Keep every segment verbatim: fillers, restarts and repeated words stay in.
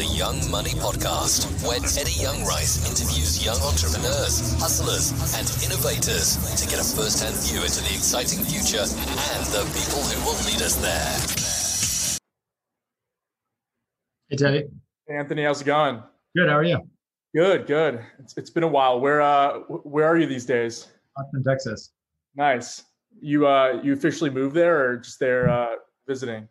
the Young Money Podcast, where Teddy Young Rice interviews young entrepreneurs, hustlers, and innovators to get a first-hand view into the exciting future and the people who will lead us there. Hey, Teddy. Hey, Anthony. How's it going? Good. How are you? Good. Good. It's, it's been a while. Where uh, where are you these days? Austin, Texas. Nice. You uh, you officially moved there, or just there uh, visiting?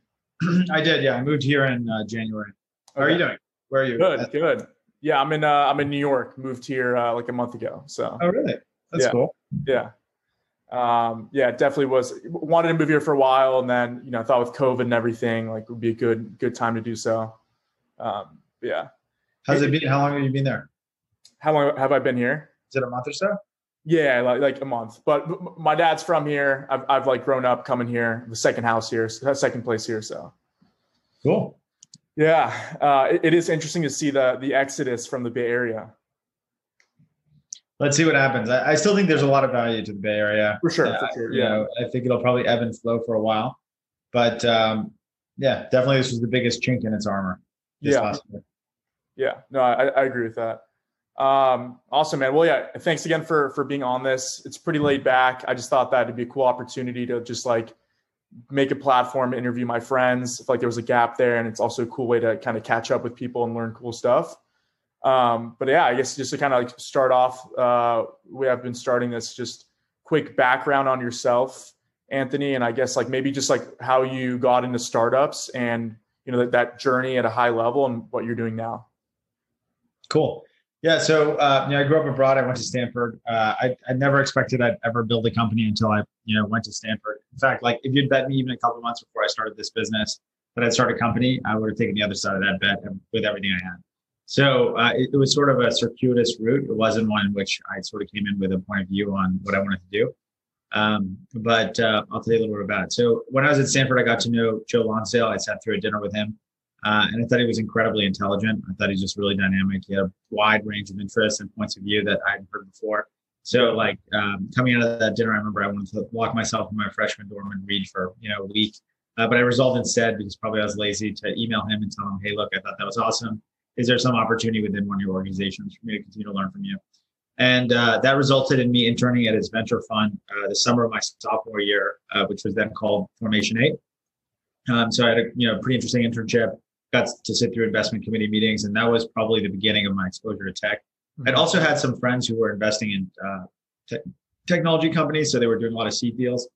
I did, yeah. I moved here in uh, January. How okay. are you doing? Where are you? Good, That's good. Yeah, I'm in. Uh, I'm in New York. Moved here uh, like a month ago. So. Oh, really? That's yeah. cool. Yeah, um, yeah. Definitely was wanted to move here for a while, and then you know thought with COVID and everything, like it would be a good good time to do so. Um, yeah. How's it been? How long have you been there? How long have I been here? Is it a month or so? Yeah, like, like a month. But my dad's from here. I've I've like grown up coming here. The second house here, second place here. So cool. Yeah, uh, it, it is interesting to see the the exodus from the Bay Area. Let's see what happens. I, I still think there's a lot of value to the Bay Area. For sure. Uh, for sure yeah. You know, I think it'll probably ebb and flow for a while. But um, yeah, definitely this was the biggest chink in its armor. Yeah. Last year. Yeah. No, I, I agree with that. Um, awesome, man. Well, yeah, thanks again for, for being on this. It's pretty laid back. I just thought that'd be a cool opportunity to just like make a platform, interview my friends. I feel like there was a gap there, and it's also a cool way to kind of catch up with people and learn cool stuff. Um, but yeah, I guess just to kind of like start off, uh, we have been starting this just quick background on yourself, Anthony, and I guess like maybe just like how you got into startups and, you know, that, that journey at a high level and what you're doing now. Cool. Yeah, so uh, you know, I grew up abroad. I went to Stanford. Uh, I, I never expected I'd ever build a company until I, you know, went to Stanford. In fact, like if you'd bet me even a couple of months before I started this business that I'd start a company, I would have taken the other side of that bet with everything I had. So uh, it, it was sort of a circuitous route. It wasn't one in which I sort of came in with a point of view on what I wanted to do. Um, but uh, I'll tell you a little bit about it. So when I was at Stanford, I got to know Joe Lonsdale. I sat through a dinner with him. Uh, and I thought he was incredibly intelligent. I thought he's just really dynamic. He had a wide range of interests and points of view that I hadn't heard before. So like um, coming out of that dinner, I remember I wanted to lock myself in my freshman dorm and read for, you know, a week. Uh, but I resolved instead, because probably I was lazy, to email him and tell him, hey, look, I thought that was awesome. Is there some opportunity within one of your organizations for me to continue to learn from you? And uh, that resulted in me interning at his venture fund uh, the summer of my sophomore year, uh, which was then called Formation eight. Um, so I had a you know pretty interesting internship. Got to sit through investment committee meetings, and that was probably the beginning of my exposure to tech. Mm-hmm. I'd also had some friends who were investing in uh, te- technology companies, so they were doing a lot of seed deals,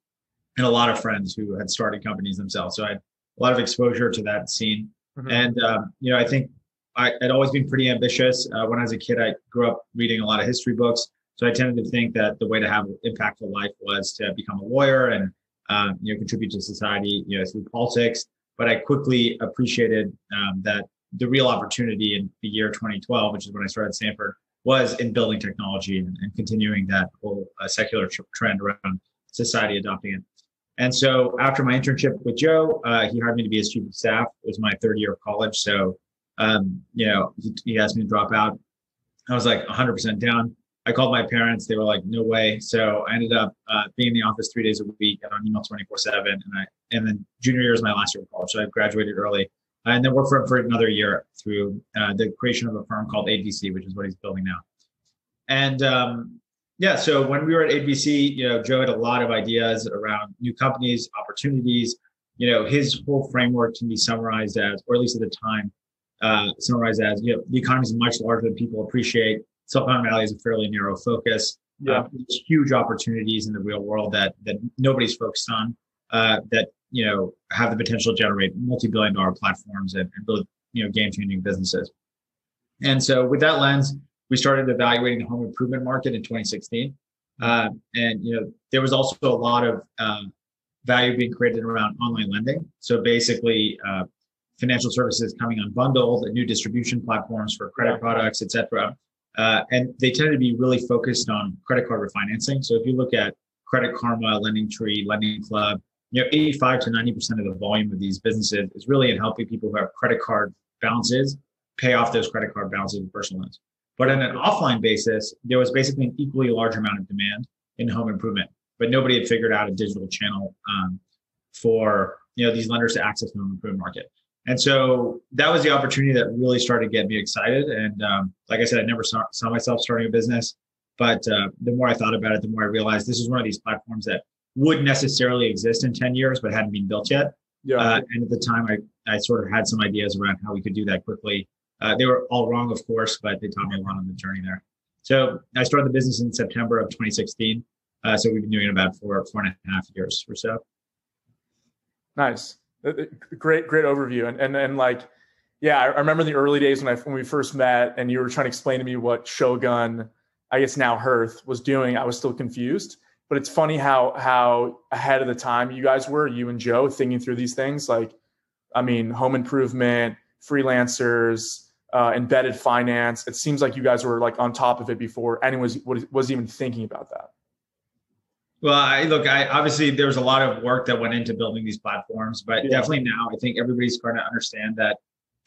and a lot of friends who had started companies themselves. So I had a lot of exposure to that scene. Mm-hmm. And um, you know, I think I, I'd always been pretty ambitious. Uh, when I was a kid, I grew up reading a lot of history books, so I tended to think that the way to have an impactful life was to become a lawyer and um, you know contribute to society, you know, through politics. But I quickly appreciated um, that the real opportunity in the year twenty twelve, which is when I started Stanford, was in building technology and, and continuing that whole uh, secular tr- trend around society adopting it. And so after my internship with Joe, uh, he hired me to be his chief of staff. It was my third year of college. So, um, you know, he, he asked me to drop out. I was like one hundred percent down. I called my parents. They were like, no way. So I ended up uh, being in the office three days a week and on email twenty-four seven. And I, and then junior year is my last year of college. So I graduated early and then worked for him for another year through uh, the creation of a firm called A B C, which is what he's building now. And um, yeah, so when we were at A B C, you know, Joe had a lot of ideas around new companies, opportunities. You know, his whole framework can be summarized as, or at least at the time, uh, summarized as, you know, the economy is much larger than people appreciate. Silicon Valley is a fairly narrow focus. Yeah. Uh, there's huge opportunities in the real world that that nobody's focused on. Uh, that you know have the potential to generate multi-billion-dollar platforms and, and build you know game-changing businesses. And so, with that lens, we started evaluating the home improvement market in twenty sixteen. Uh, and you know there was also a lot of um, value being created around online lending. So basically, uh, financial services coming unbundled, new distribution platforms for credit products, et cetera. Uh, and they tended to be really focused on credit card refinancing. So if you look at Credit Karma, Lending Tree, Lending Club, you know, eighty-five to ninety percent of the volume of these businesses is really in helping people who have credit card balances pay off those credit card balances with personal loans. But on an offline basis, there was basically an equally large amount of demand in home improvement, but nobody had figured out a digital channel um, for you know these lenders to access the home improvement market. And so that was the opportunity that really started to get me excited. And um, like I said, I never saw, saw myself starting a business. But uh, the more I thought about it, the more I realized this is one of these platforms that would necessarily exist in ten years, but hadn't been built yet. Yeah. Uh, and at the time, I, I sort of had some ideas around how we could do that quickly. Uh, they were all wrong, of course, but they taught me a lot on the journey there. So I started the business in September of twenty sixteen. Uh, so we've been doing it about four, four and a half years or so. Nice. Great, great overview. And, and, and like, yeah, I remember the early days when I, when we first met and you were trying to explain to me what Shogun, I guess now Hearth, was doing. I was still confused, but it's funny how, how ahead of the time you guys were, you and Joe, thinking through these things. Like, I mean, home improvement, freelancers, uh, embedded finance. It seems like you guys were like on top of it before anyone was, was even thinking about that. Well, I, look, I, obviously there was a lot of work that went into building these platforms, but yeah. definitely now I think everybody's going to understand that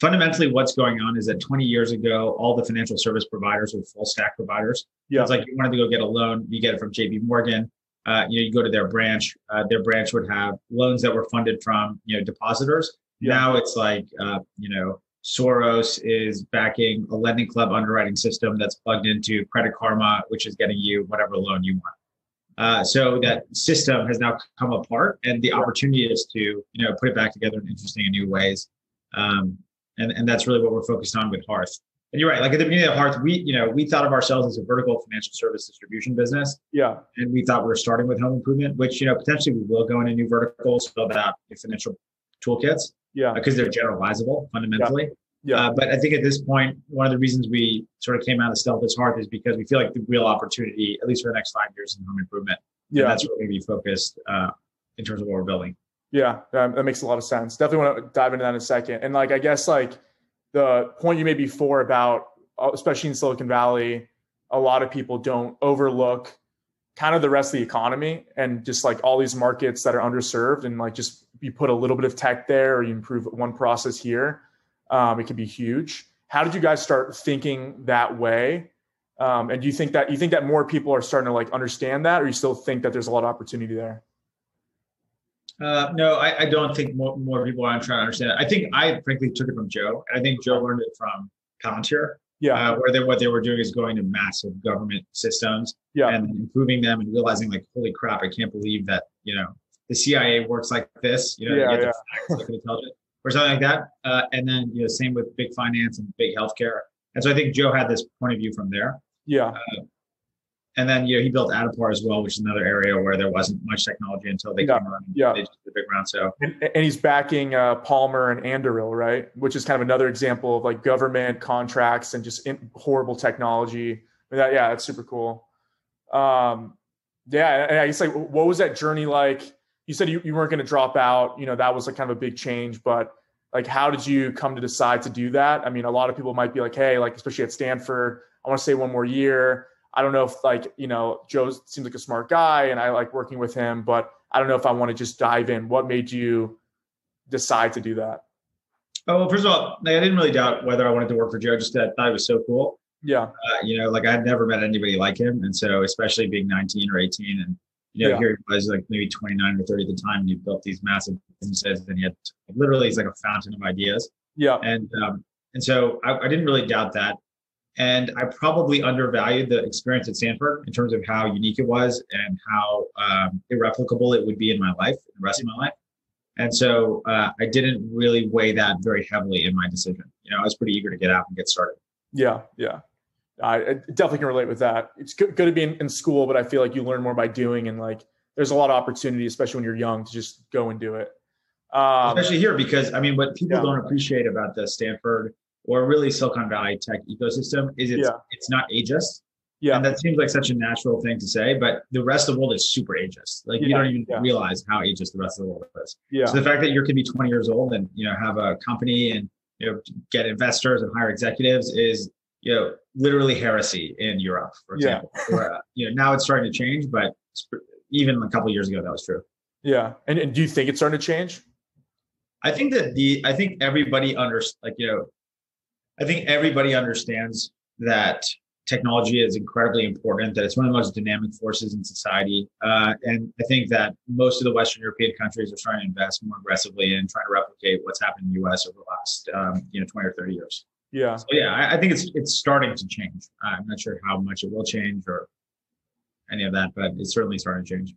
fundamentally what's going on is that twenty years ago, all the financial service providers were full stack providers. Yeah. It's like you wanted to go get a loan, you get it from J P Morgan, uh, you know, you go to their branch, uh, their branch would have loans that were funded from, you know, depositors. Yeah. Now it's like, uh, you know, Soros is backing a Lending Club underwriting system that's plugged into Credit Karma, which is getting you whatever loan you want. Uh, so that system has now come apart, and the opportunity is to, you know, put it back together in interesting and new ways. Um, and, and that's really what we're focused on with Hearth. And you're right. Like at the beginning of Hearth, we, you know, we thought of ourselves as a vertical financial service distribution business. Yeah. And we thought we were starting with home improvement, which, you know, potentially we will go into new verticals, build out financial toolkits. Yeah. Because they're generalizable fundamentally. Yeah. Yeah. Uh, but I think at this point, one of the reasons we sort of came out of stealth as Hearth is because we feel like the real opportunity, at least for the next five years, is home improvement. Yeah. And that's where we're going to be focused uh, in terms of what we're building. Yeah, um, that makes a lot of sense. Definitely want to dive into that in a second. And like, I guess like the point you made before about, especially in Silicon Valley, a lot of people don't overlook kind of the rest of the economy and just like all these markets that are underserved, and like just you put a little bit of tech there or you improve one process here. Um, it could be huge. How did you guys start thinking that way? Um, and do you think that you think that more people are starting to like understand that, or you still think that there's a lot of opportunity there? Uh, no, I, I don't think more, more people are trying to understand that. I think I frankly took it from Joe, and I think Joe learned it from Palantir. Yeah, uh, where they, what they were doing is going to massive government systems yeah. and improving them, and realizing like, holy crap, I can't believe that you know the C I A works like this. You know, yeah, you get yeah. the facts, intelligence. Or something like that, uh, and then you know, same with big finance and big healthcare. And so I think Joe had this point of view from there. Yeah. Uh, and then you know, he built Adapar as well, which is another area where there wasn't much technology until they yeah. came on. Yeah. They just did a big round. So. And, and he's backing uh, Palmer and Anduril, right? Which is kind of another example of like government contracts and just in, horrible technology. I mean, that, yeah, that's super cool. Um, yeah, and I guess like, what was that journey like? You said you, you weren't going to drop out. You know, that was like kind of a big change, but like, how did you come to decide to do that? I mean, a lot of people might be like, hey, like, especially at Stanford, I want to stay one more year. I don't know if like, you know, Joe seems like a smart guy and I like working with him, but I don't know if I want to just dive in. What made you decide to do that? Oh, well, first of all, like, I didn't really doubt whether I wanted to work for Joe, just that I thought it was so cool. Yeah. Uh, you know, like I'd never met anybody like him. And so especially being nineteen or eighteen and, You know, yeah. here he was like maybe twenty-nine or thirty at the time, and he built these massive businesses, and he had literally, he's like a fountain of ideas. Yeah. And um, and so I, I didn't really doubt that. And I probably undervalued the experience at Stanford in terms of how unique it was and how um, irreplicable it would be in my life, the rest of my life. And so uh, I didn't really weigh that very heavily in my decision. You know, I was pretty eager to get out and get started. Yeah. Yeah. I definitely can relate with that. It's good to be in, in school, but I feel like you learn more by doing, and like there's a lot of opportunity, especially when you're young, to just go and do it. Um, especially here, because I mean, what people yeah. don't appreciate about the Stanford or really Silicon Valley tech ecosystem is it's, yeah. it's not ageist. Yeah. And that seems like such a natural thing to say, but the rest of the world is super ageist. Like yeah. you don't even yeah. realize how ageist the rest of the world is. Yeah. So the fact that you could be twenty years old and, you know, have a company and, you know, get investors and hire executives is, you know, literally heresy in Europe, for example. Yeah. Or, uh, you know, now it's starting to change, but even a couple of years ago, that was true. Yeah. And, and do you think it's starting to change? I think that the, I think everybody under, like, you know, I think everybody understands that technology is incredibly important, that it's one of the most dynamic forces in society. Uh, and I think that most of the Western European countries are trying to invest more aggressively and trying to replicate what's happened in the U S over the last um, you know, twenty or thirty years. Yeah. So yeah, I, I think it's it's starting to change. Uh, I'm not sure how much it will change or any of that, but it's certainly starting to change.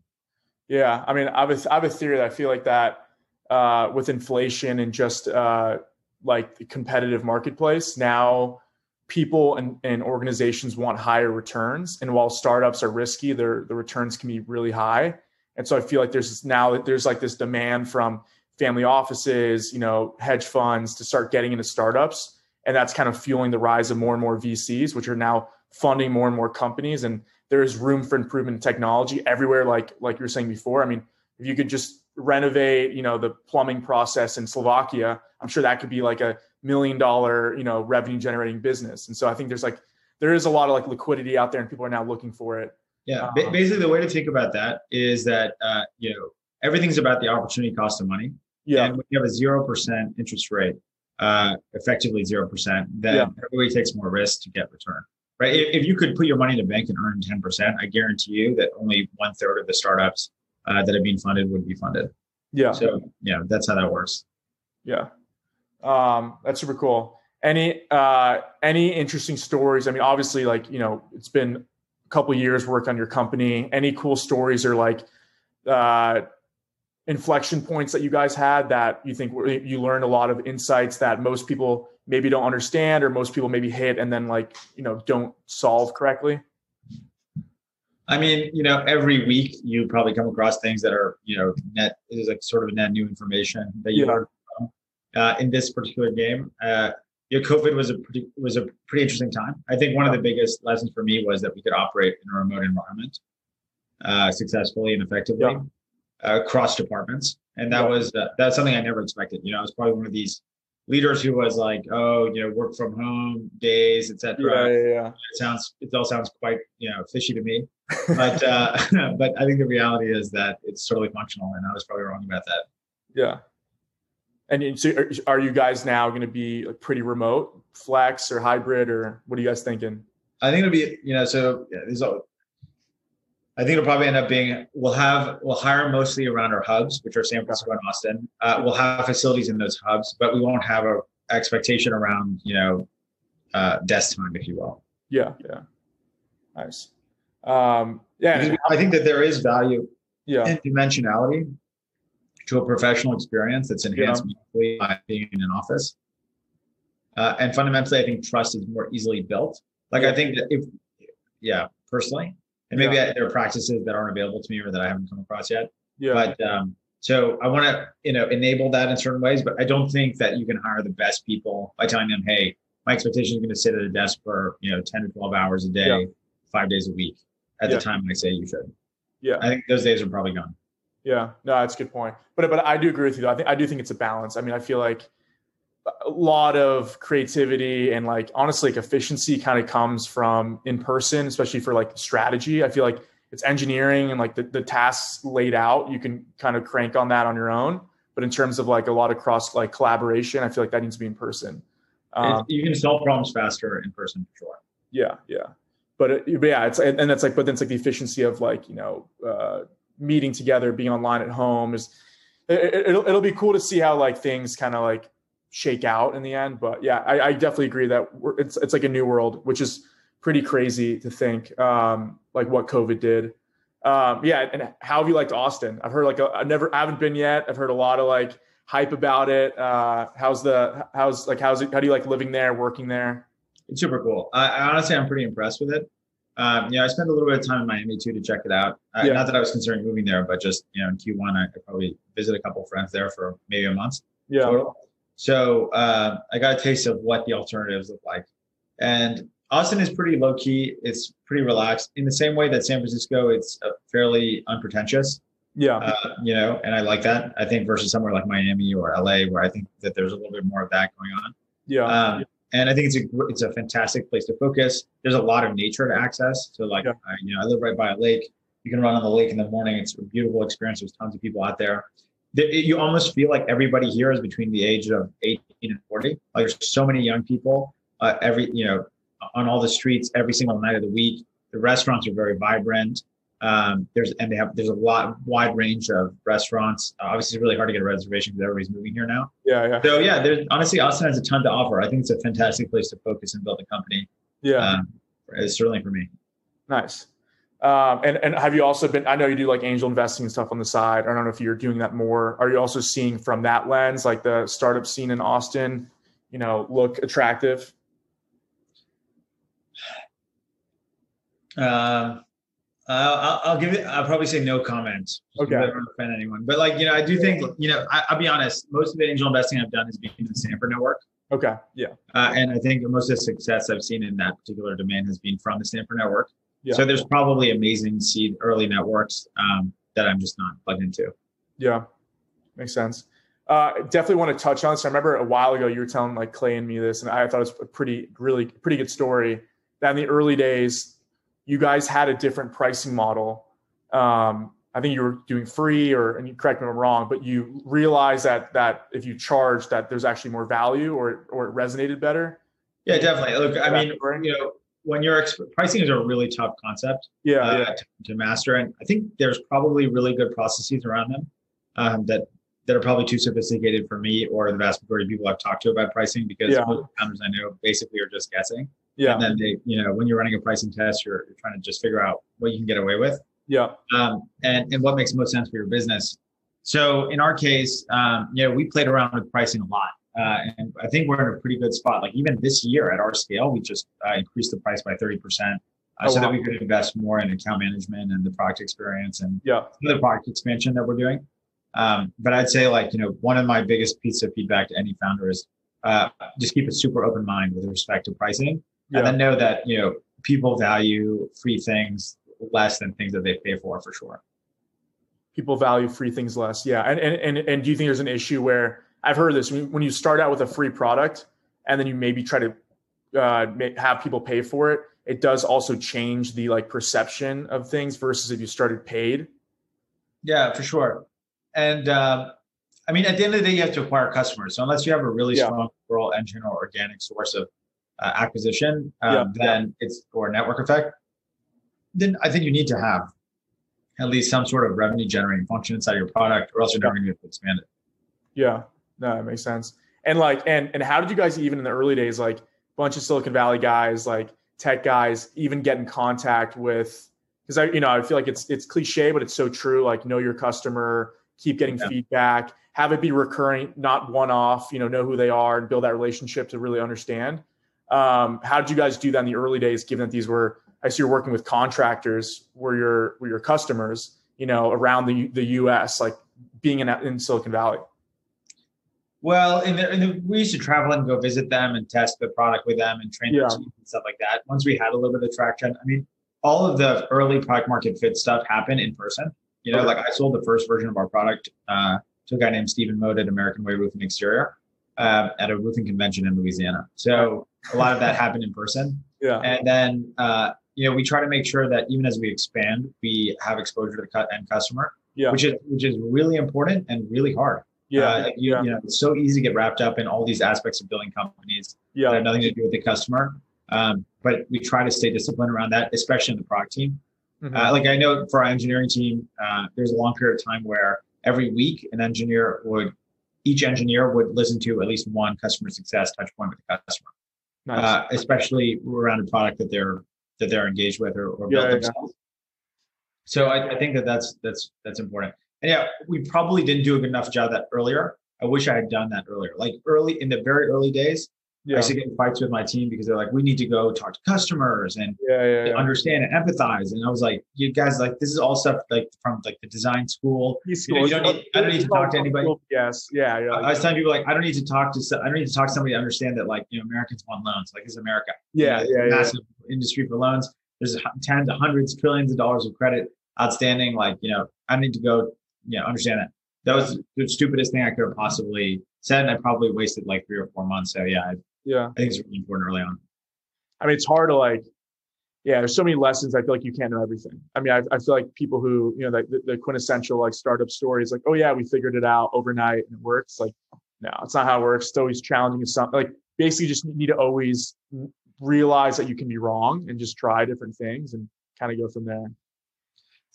Yeah. I mean, I have a, I have a theory that I feel like that uh, with inflation and just uh, like the competitive marketplace now, people and, and organizations want higher returns. And while startups are risky, their the returns can be really high. And so I feel like there's now there's like this demand from family offices, you know, hedge funds to start getting into startups. And that's kind of fueling the rise of more and more V Cs, which are now funding more and more companies. And there is room for improvement in technology everywhere. Like, like you were saying before, I mean, if you could just renovate, you know, the plumbing process in Slovakia, I'm sure that could be like a million dollar, you know, revenue generating business. And so I think there's like, there is a lot of like liquidity out there and people are now looking for it. Yeah. Um, basically the way to think about that is that, uh, you know, everything's about the opportunity cost of money. Yeah. And when you have a zero percent interest rate, uh, effectively zero percent, then yeah. everybody takes more risk to get return, right? If, if you could put your money in a bank and earn ten percent, I guarantee you that only one third of the startups uh, that have been funded would be funded. Yeah. So yeah, that's how that works. Yeah. Um, that's super cool. Any, uh, any interesting stories? I mean, obviously like, you know, it's been a couple of years work on your company. Any cool stories or like, uh, inflection points that you guys had that you think were, you learned a lot of insights that most people maybe don't understand or most people maybe hit and then like, you know, don't solve correctly? I mean, you know, every week you probably come across things that are, you know, net is like sort of net new information that you yeah. learn. Uh, in this particular game, uh, you know, COVID was a pretty was a pretty interesting time. I think one of the biggest lessons for me was that we could operate in a remote environment uh, successfully and effectively yeah. uh, across departments, and that yeah. was uh, that's something I never expected. You know, I was probably one of these leaders who was like, "Oh, you know, work from home days, et cetera" Yeah, yeah, yeah. It sounds it all sounds quite you know fishy to me, but uh, but I think the reality is that it's totally functional, and I was probably wrong about that. Yeah. And so are you guys now going to be like pretty remote, flex or hybrid, or what are you guys thinking? I think it'll be, you know, so yeah, there's all, I think it'll probably end up being, we'll have, we'll hire mostly around our hubs, which are San Francisco and Austin. Uh, we'll have facilities in those hubs, but we won't have a expectation around, you know, uh, desk time, if you will. Yeah. Yeah. Nice. Um, yeah. I think that there is value yeah. in dimensionality to a professional experience that's enhanced yeah. meaningfully by being in an office. Uh, and fundamentally, I think trust is more easily built. Like yeah. I think that if, yeah, personally, and maybe yeah. I, there are practices that aren't available to me or that I haven't come across yet. Yeah. But um, so I want to, you know, enable that in certain ways, but I don't think that you can hire the best people by telling them, hey, my expectation is going to sit at a desk for, you know, ten to twelve hours a day, yeah. five days a week at yeah. the time I say you should. Yeah. I think those days are probably gone. Yeah, no, that's a good point. But but I do agree with you though. I think I do think it's a balance. I mean, I feel like a lot of creativity and like honestly, like efficiency kind of comes from in person, especially for like strategy. I feel like it's engineering and like the, the tasks laid out, you can kind of crank on that on your own. But in terms of like a lot of cross like collaboration, I feel like that needs to be in person. Um, you can solve problems faster in person for sure. Yeah, yeah. But, it, but yeah, it's and, and that's like but then it's like the efficiency of like, you know, uh, meeting together, being online at home is it, it'll, it'll be cool to see how like things kind of like shake out in the end. But yeah, I, I definitely agree that we're, it's, it's like a new world, which is pretty crazy to think um, like what COVID did. Um, yeah. And how have you liked Austin? I've heard like, a, I never, I haven't been yet. I've heard a lot of like hype about it. Uh, how's the, how's like, how's it, how do you like living there, working there? It's super cool. I, I honestly, I'm pretty impressed with it. Um, yeah, I spent a little bit of time in Miami too to check it out. Uh, yeah. Not that I was considering moving there, but just, you know, in Q one, I, I probably visit a couple of friends there for maybe a month. Yeah. Total. So uh, I got a taste of what the alternatives look like. And Austin is pretty low key. It's pretty relaxed in the same way that San Francisco, it's uh, fairly unpretentious. Yeah. Uh, you know, and I like that. I think versus somewhere like Miami or L A, where I think that there's a little bit more of that going on. Yeah. Um, yeah. And I think it's a it's a fantastic place to focus. There's a lot of nature to access. So like, yeah. I, you know, I live right by a lake. You can run on the lake in the morning. It's a beautiful experience. There's tons of people out there. The, you almost feel like everybody here is between the age of eighteen and forty. Like there's so many young people. Uh, every, you know, on all the streets every single night of the week. The restaurants are very vibrant. Um, there's and they have there's a lot wide range of restaurants. Uh, obviously, it's really hard to get a reservation because everybody's moving here now. Yeah, yeah. So yeah, there's honestly Austin has a ton to offer. I think it's a fantastic place to focus and build a company. Yeah, um, it's certainly for me. Nice. Um, and and have you also been? I know you do like angel investing and stuff on the side. I don't know if you're doing that more. Are you also seeing from that lens like the startup scene in Austin, you know, look attractive? Um. Uh, I'll, I'll give it, I'll probably say no comment. Okay. I don't offend anyone. But like, you know, I do think, you know, I, I'll be honest, most of the angel investing I've done is being in the Stanford network. Okay. Yeah. Uh, and I think most of the success I've seen in that particular domain has been from the Stanford network. Yeah. So there's probably amazing seed early networks um, that I'm just not plugged into. Yeah. Makes sense. Uh, definitely want to touch on this. I remember a while ago you were telling like Clay and me this, and I thought it was a pretty, really pretty good story that in the early days, you guys had a different pricing model. Um, I think you were doing free, or and you correct me if I'm wrong, but you realized that that if you charge, that there's actually more value, or or it resonated better. Yeah, definitely. Look, I mean, you know, when you're exp- pricing is a really tough concept. Yeah, uh, yeah. To, to master, and I think there's probably really good processes around them um, that that are probably too sophisticated for me or the vast majority of people I've talked to about pricing, because yeah. most founders I know basically are just guessing. Yeah. And then they, you know, when you're running a pricing test, you're, you're trying to just figure out what you can get away with. Yeah. Um, and, and what makes most sense for your business. So in our case, um, you know, we played around with pricing a lot. Uh, and I think we're in a pretty good spot. Like even this year at our scale, we just uh, increased the price by thirty percent uh, oh, so wow. that we could invest more in account management and the product experience and yeah. the product expansion that we're doing. Um, but I'd say like, you know, one of my biggest pieces of feedback to any founder is uh, just keep a super open mind with respect to pricing. Yeah. And then know that, you know, people value free things less than things that they pay for, for sure. People value free things less. Yeah. And and and, and do you think there's an issue where I've heard this when you start out with a free product and then you maybe try to uh, have people pay for it, it does also change the like perception of things versus if you started paid? Yeah, for sure. And um, I mean, at the end of the day, you have to acquire customers. So unless you have a really yeah. strong referral engine or organic source of Uh, acquisition, um, yeah, then yeah. it's or network effect, then I think you need to have at least some sort of revenue generating function inside your product, or else you're never going to be able to expand it. Yeah, no, that makes sense. And like, and and how did you guys even in the early days, like a bunch of Silicon Valley guys, like tech guys, even get in contact with? Because I, you know, I feel like it's it's cliche, but it's so true. Like know your customer, keep getting yeah. feedback, have it be recurring, not one off. You know, know who they are and build that relationship to really understand. Um, how did you guys do that in the early days, given that these were, I see you're working with contractors were your, were your customers, you know, around the the U S, like being in, in Silicon Valley? Well, in the, in the, we used to travel and go visit them and test the product with them and train yeah. their team and stuff like that. Once we had a little bit of traction, I mean, all of the early product market fit stuff happened in person. You know, okay. like I sold the first version of our product uh, to a guy named Stephen Mode at American Way Roofing Exterior. Uh, at a roofing convention in Louisiana. So a lot of that happened in person. Yeah. And then, uh, you know, we try to make sure that even as we expand, we have exposure to the end customer, yeah. which is which is really important and really hard. Yeah. Uh, you, yeah. you know, it's so easy to get wrapped up in all these aspects of building companies yeah. that have nothing to do with the customer. Um, but we try to stay disciplined around that, especially in the product team. Mm-hmm. Uh, like I know for our engineering team, uh, there's a long period of time where every week an engineer would Each engineer would listen to at least one customer success touch point with the customer, nice. uh, especially around a product that they're that they're engaged with or, or yeah, built yeah, themselves. Yeah. So I, I think that that's that's that's important. And yeah, we probably didn't do a good enough job that earlier. I wish I had done that earlier. Like early in the very early days, yeah. I used to get in fights with my team because they're like, "We need to go talk to customers and yeah, yeah, yeah. understand and empathize." And I was like, "You guys, like, this is all stuff like from like the design school. You know, you don't need, I don't need to talk to anybody." Yes, yeah. yeah. I was telling people like, "I don't need to talk to I don't need to talk to somebody to understand that like you know Americans want loans. Like this is America. Yeah, you know, yeah, massive yeah. industry for loans. There's tens, hundreds, trillions of dollars of credit outstanding. Like you know, I need to go you know understand that." That was the stupidest thing I could have possibly said, and I probably wasted like three or four months. So yeah, I, yeah, I think it's really important early on. I mean, it's hard to like, yeah. There's so many lessons. I feel like you can't know everything. I mean, I, I feel like people who you know, like the, the quintessential like startup stories, like, oh yeah, we figured it out overnight and it works. Like, no, it's not how it works. It's always challenging. It's something like basically just need to always realize that you can be wrong and just try different things and kind of go from there.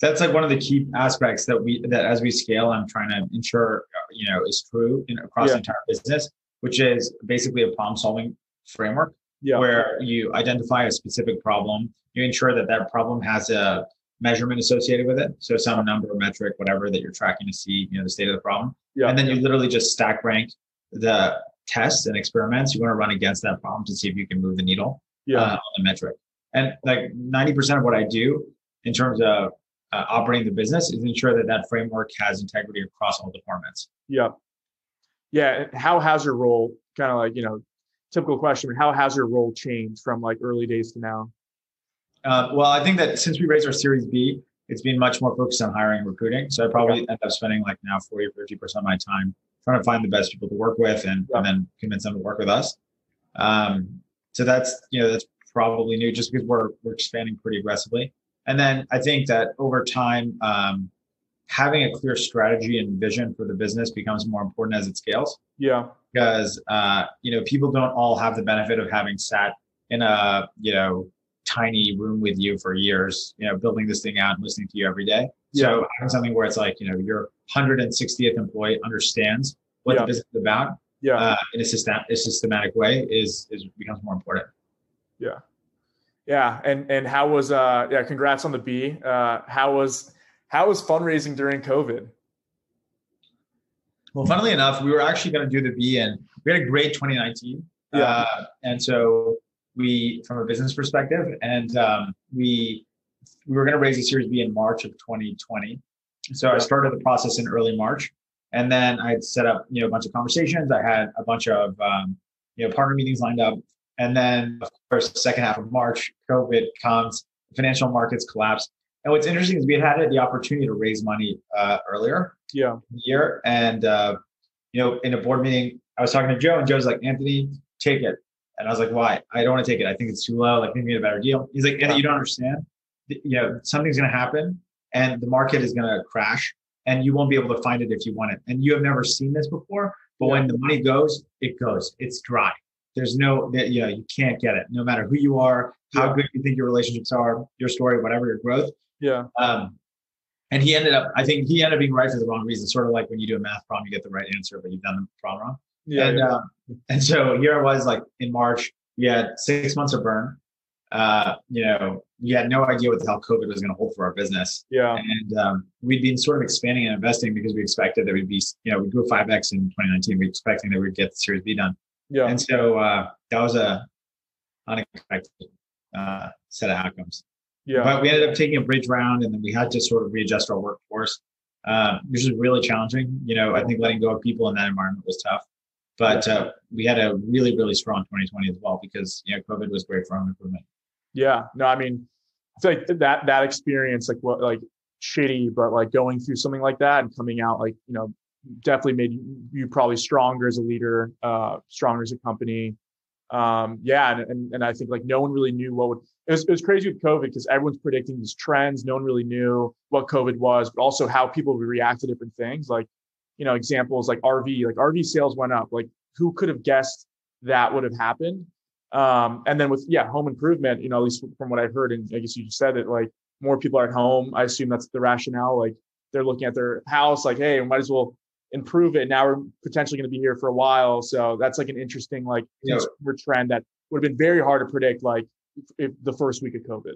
That's like one of the key aspects that we, that as we scale, I'm trying to ensure, you know, is true in, across yeah. the entire business, which is basically a problem solving framework yeah. where you identify a specific problem, you ensure that that problem has a measurement associated with it. So some number or metric, whatever that you're tracking to see, you know, the state of the problem. Yeah. And then you literally just stack rank the tests and experiments you want to run against that problem to see if you can move the needle yeah. uh, on the metric. And like ninety percent of what I do in terms of uh, operating the business is ensure that that framework has integrity across all departments. Yeah. Yeah. How has your role kind of like, you know, typical question, how has your role changed from like early days to now? Uh, well, I think that since we raised our Series B, it's been much more focused on hiring and recruiting. So I probably okay. end up spending like now forty or fifty percent of my time trying to find the best people to work with and, yeah. and then convince them to work with us. Um, so that's, you know, that's probably new just because we're, we're expanding pretty aggressively. And then I think that over time, um, having a clear strategy and vision for the business becomes more important as it scales. Yeah. Because, uh, you know, people don't all have the benefit of having sat in a, you know, tiny room with you for years, you know, building this thing out and listening to you every day. Yeah. So having something where it's like, you know, your one hundred sixtieth employee understands what yeah. the business is about yeah. uh, in a, system, a systematic way is, is becomes more important. Yeah. Yeah. And, and how was, uh, yeah, congrats on the B. Uh, how was, how was fundraising during COVID? Well, funnily enough, we were actually going to do the B and we had a great twenty nineteen. Yeah. Uh, and so we, from a business perspective, and um, we we were going to raise a Series B in March of twenty twenty. So I started the process in early March, and then I had set up, you know, a bunch of conversations. I had a bunch of um, you know, partner meetings lined up, and then of course, the second half of March, COVID comes, financial markets collapse. And what's interesting is we had had the opportunity to raise money uh, earlier, yeah, in the year, and uh, you know, in a board meeting, I was talking to Joe, and Joe's like, "Anthony, take it." And I was like, why? I don't want to take it. I think it's too low. Like, maybe a better deal. He's like, yeah, you don't understand. You know, something's going to happen and the market is going to crash and you won't be able to find it if you want it. And you have never seen this before, but yeah. when the money goes, it goes. It's dry. There's no, you know, you can't get it. No matter who you are, how yeah. good you think your relationships are, your story, whatever, your growth. Yeah. Um, and he ended up, I think he ended up being right for the wrong reason. Sort of like when you do a math problem, you get the right answer, but you've done the problem wrong. Yeah, and, yeah. Um, and so here I was like in March, we had six months of burn. Uh, you know, we had no idea what the hell COVID was going to hold for our business. Yeah. And um, we'd been sort of expanding and investing because we expected that we'd be, you know, we grew five X in twenty nineteen. We were expecting that we'd get the Series B done. Yeah. And so uh, that was a unexpected uh, set of outcomes. Yeah. But we ended up taking a bridge round and then we had to sort of readjust our workforce, uh, which was really challenging. You know, I think letting go of people in that environment was tough. But uh, we had a really, really strong twenty twenty as well because, you know, COVID was great for home improvement. Yeah. No, I mean, it's like that that experience, like what, like shitty, but like going through something like that and coming out, like, you know, definitely made you probably stronger as a leader, uh, stronger as a company. Um, yeah. And, and and I think like no one really knew what would, it was, it was crazy with COVID because everyone's predicting these trends. No one really knew what COVID was, but also how people react to different things. Like, you know, examples like R V, like R V sales went up. Like, who could have guessed that would have happened? Um, and then with, yeah, home improvement, you know, at least from what I've heard, and I guess you just said it, like more people are at home. I assume that's the rationale. Like they're looking at their house, like, hey, we might as well improve it. Now we're potentially going to be here for a while. So that's like an interesting, like, yeah. trend that would have been very hard to predict, like if the first week of COVID.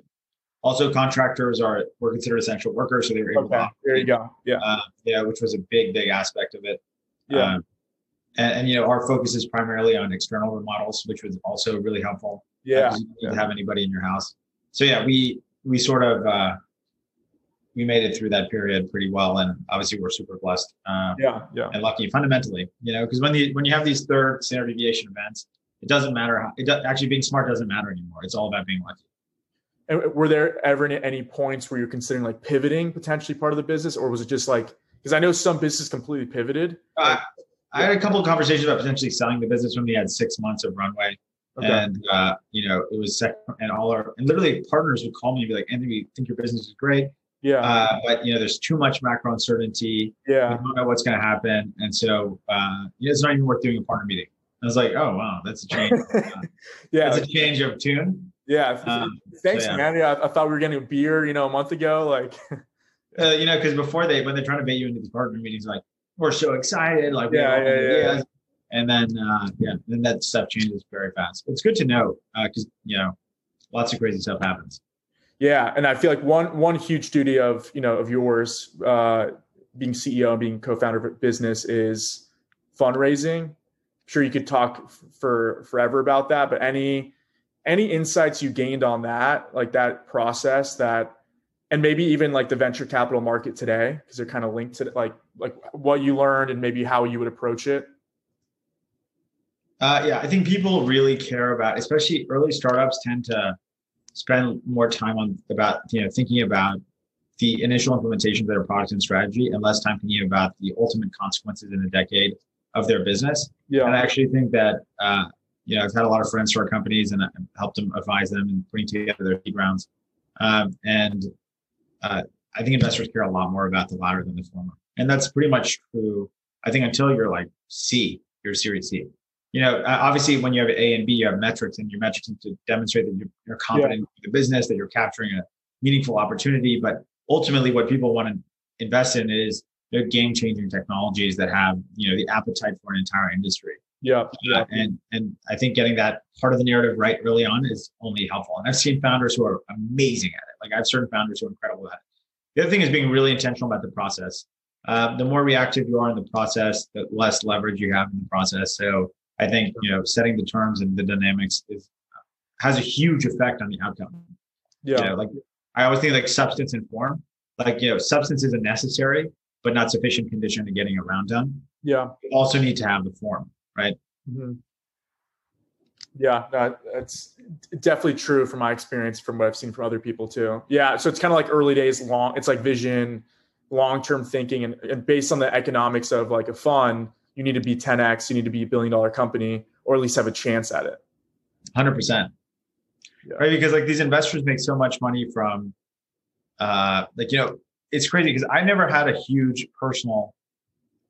Also, contractors are were considered essential workers, so they were able okay, to. There you go. Yeah, uh, yeah, which was a big, big aspect of it. Yeah, um, and, and you know, our focus is primarily on external remodels, which was also really helpful. Yeah, you didn't have anybody in your house. So yeah, we we sort of uh, we made it through that period pretty well, and obviously we're super blessed. Uh, yeah, yeah, and lucky fundamentally, you know, because when the when you have these third standard deviation events, it doesn't matter how. It do, actually being smart doesn't matter anymore. It's all about being lucky. And were there ever any points where you're considering like pivoting potentially part of the business, or was it just like, because I know some business completely pivoted. Uh, like, I had a couple of conversations about potentially selling the business when we had six months of runway. Okay. And, uh, you know, it was, sec- and all our, and literally partners would call me and be like, Anthony, we think your business is great. Yeah. Uh, but you know, there's too much macro uncertainty. Yeah. We don't know what's going to happen. And so, uh, you know, it's not even worth doing a partner meeting. I was like, oh, wow, that's a change. Yeah. That's a change of tune. Yeah. Um, Thanks, so yeah. man. Yeah. I, I thought we were getting a beer, you know, a month ago. Like, uh, you know, because before they, when they're trying to bait you into these partner meetings, like, we're so excited. Like, yeah, yeah, yeah, yeah. And then, uh, yeah, then that stuff changes very fast. It's good to know because, uh, you know, lots of crazy stuff happens. Yeah. And I feel like one, one huge duty of, you know, of yours, uh, being C E O and being co-founder of a business is fundraising. Sure, you could talk for forever about that, but any any insights you gained on that, like that process, that, and maybe even like the venture capital market today, because they're kind of linked to like like what you learned and maybe how you would approach it. Uh, yeah, I think people really care about, especially early startups tend to spend more time on about you know thinking about the initial implementation of their product and strategy, and less time thinking about the ultimate consequences in a decade of their business. Yeah. And I actually think that, uh, you know, I've had a lot of friends start companies and I helped them advise them and putting together their seed rounds. Um, and uh, I think investors care a lot more about the latter than the former. And that's pretty much true, I think, until you're like C, you're Series C. You know, obviously when you have A and B, you have metrics, and your metrics need to demonstrate that you're, you're confident yeah. in the business, that you're capturing a meaningful opportunity. But ultimately what people want to invest in is they're game-changing technologies that have, you know, the appetite for an entire industry. Yeah, uh, and and I think getting that part of the narrative right early on is only helpful. And I've seen founders who are amazing at it. Like I've certain founders who are incredible at it. The other thing is being really intentional about the process. Uh, the more reactive you are in the process, the less leverage you have in the process. So I think you know setting the terms and the dynamics is has a huge effect on the outcome. Yeah, you know, like I always think like substance and form. Like you know, substance isn't necessary, but not sufficient condition to getting around done. Yeah. You also need to have the form, right? Mm-hmm. Yeah, that, that's definitely true from my experience, from what I've seen from other people too. Yeah, so it's kind of like early days, long, it's like vision, long-term thinking, and, and based on the economics of like a fund, you need to be ten X, you need to be a billion dollar company, or at least have a chance at it. one hundred percent. Yeah. Right, because like these investors make so much money from, uh, like, you know, it's crazy because I never had a huge personal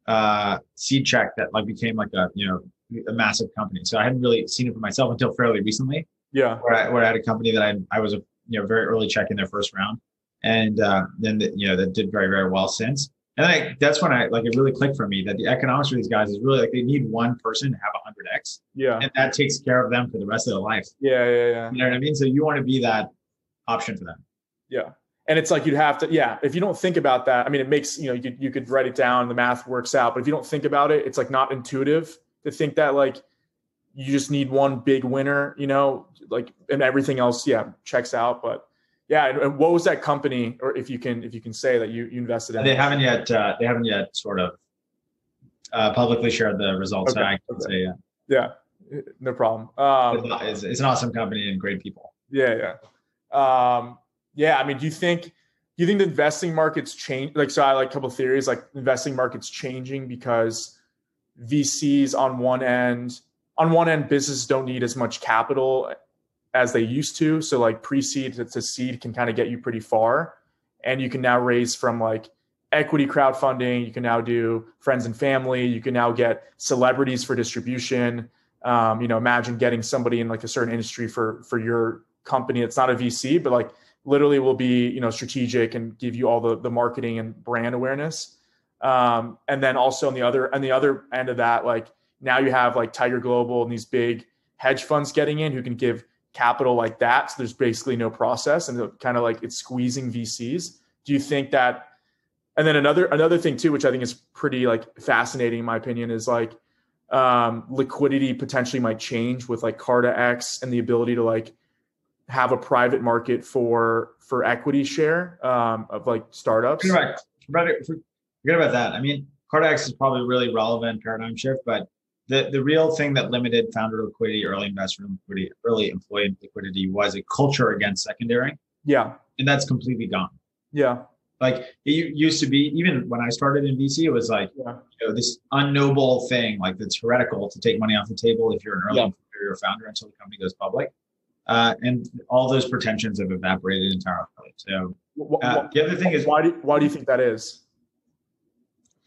uh, seed check that like became like a you know a massive company. So I hadn't really seen it for myself until fairly recently. Yeah, where I, where I had a company that I I was a you know very early check in their first round, and uh, then the, you know that did very very well since. And I, that's when I like it really clicked for me that the economics for these guys is really like they need one person to have a hundred X. Yeah, and that takes care of them for the rest of their life. Yeah, yeah, yeah. You know what I mean? So you want to be that option for them. Yeah. And it's like, you'd have to, yeah, if you don't think about that, I mean, it makes, you know, you could, you could write it down, the math works out, but if you don't think about it, it's like not intuitive to think that like, you just need one big winner, you know, like, and everything else, yeah, checks out. But yeah. And, and what was that company, or if you can, if you can say that you, you invested in? They haven't yet, uh, they haven't yet sort of uh, publicly shared the results. Okay. So I can okay. say, yeah. Yeah, no problem. Um, it's, it's an awesome company and great people. Yeah. Yeah. Um, Yeah, I mean, do you think do you think the investing market's change? Like, so I like a couple of theories, like investing market's changing because V Cs on one end, on one end, businesses don't need as much capital as they used to. So like pre-seed to, to seed can kind of get you pretty far. And you can now raise from like equity crowdfunding. You can now do friends and family. You can now get celebrities for distribution. Um, you know, imagine getting somebody in like a certain industry for for your company. It's not a V C, but like literally will be, you know, strategic and give you all the, the marketing and brand awareness. Um, and then also on the other, on the other end of that, like now you have like Tiger Global and these big hedge funds getting in who can give capital like that. So there's basically no process and kind of like it's squeezing V Cs. Do you think that, and then another, another thing too, which I think is pretty like fascinating in my opinion is like um, liquidity potentially might change with like Carta X and the ability to like have a private market for, for equity share um, of like startups. Correct. Forget about that. I mean, Carta X is probably a really relevant paradigm shift, but the, the real thing that limited founder liquidity, early investor liquidity, early employee liquidity was a culture against secondary. Yeah. And that's completely gone. Yeah. Like it used to be, even when I started in V C, it was like yeah. you know, this unknowable thing, like that's heretical to take money off the table if you're an early yeah. employer or founder until the company goes public. Uh, and all those pretensions have evaporated entirely. So uh, the other thing is, why do why do you think that is?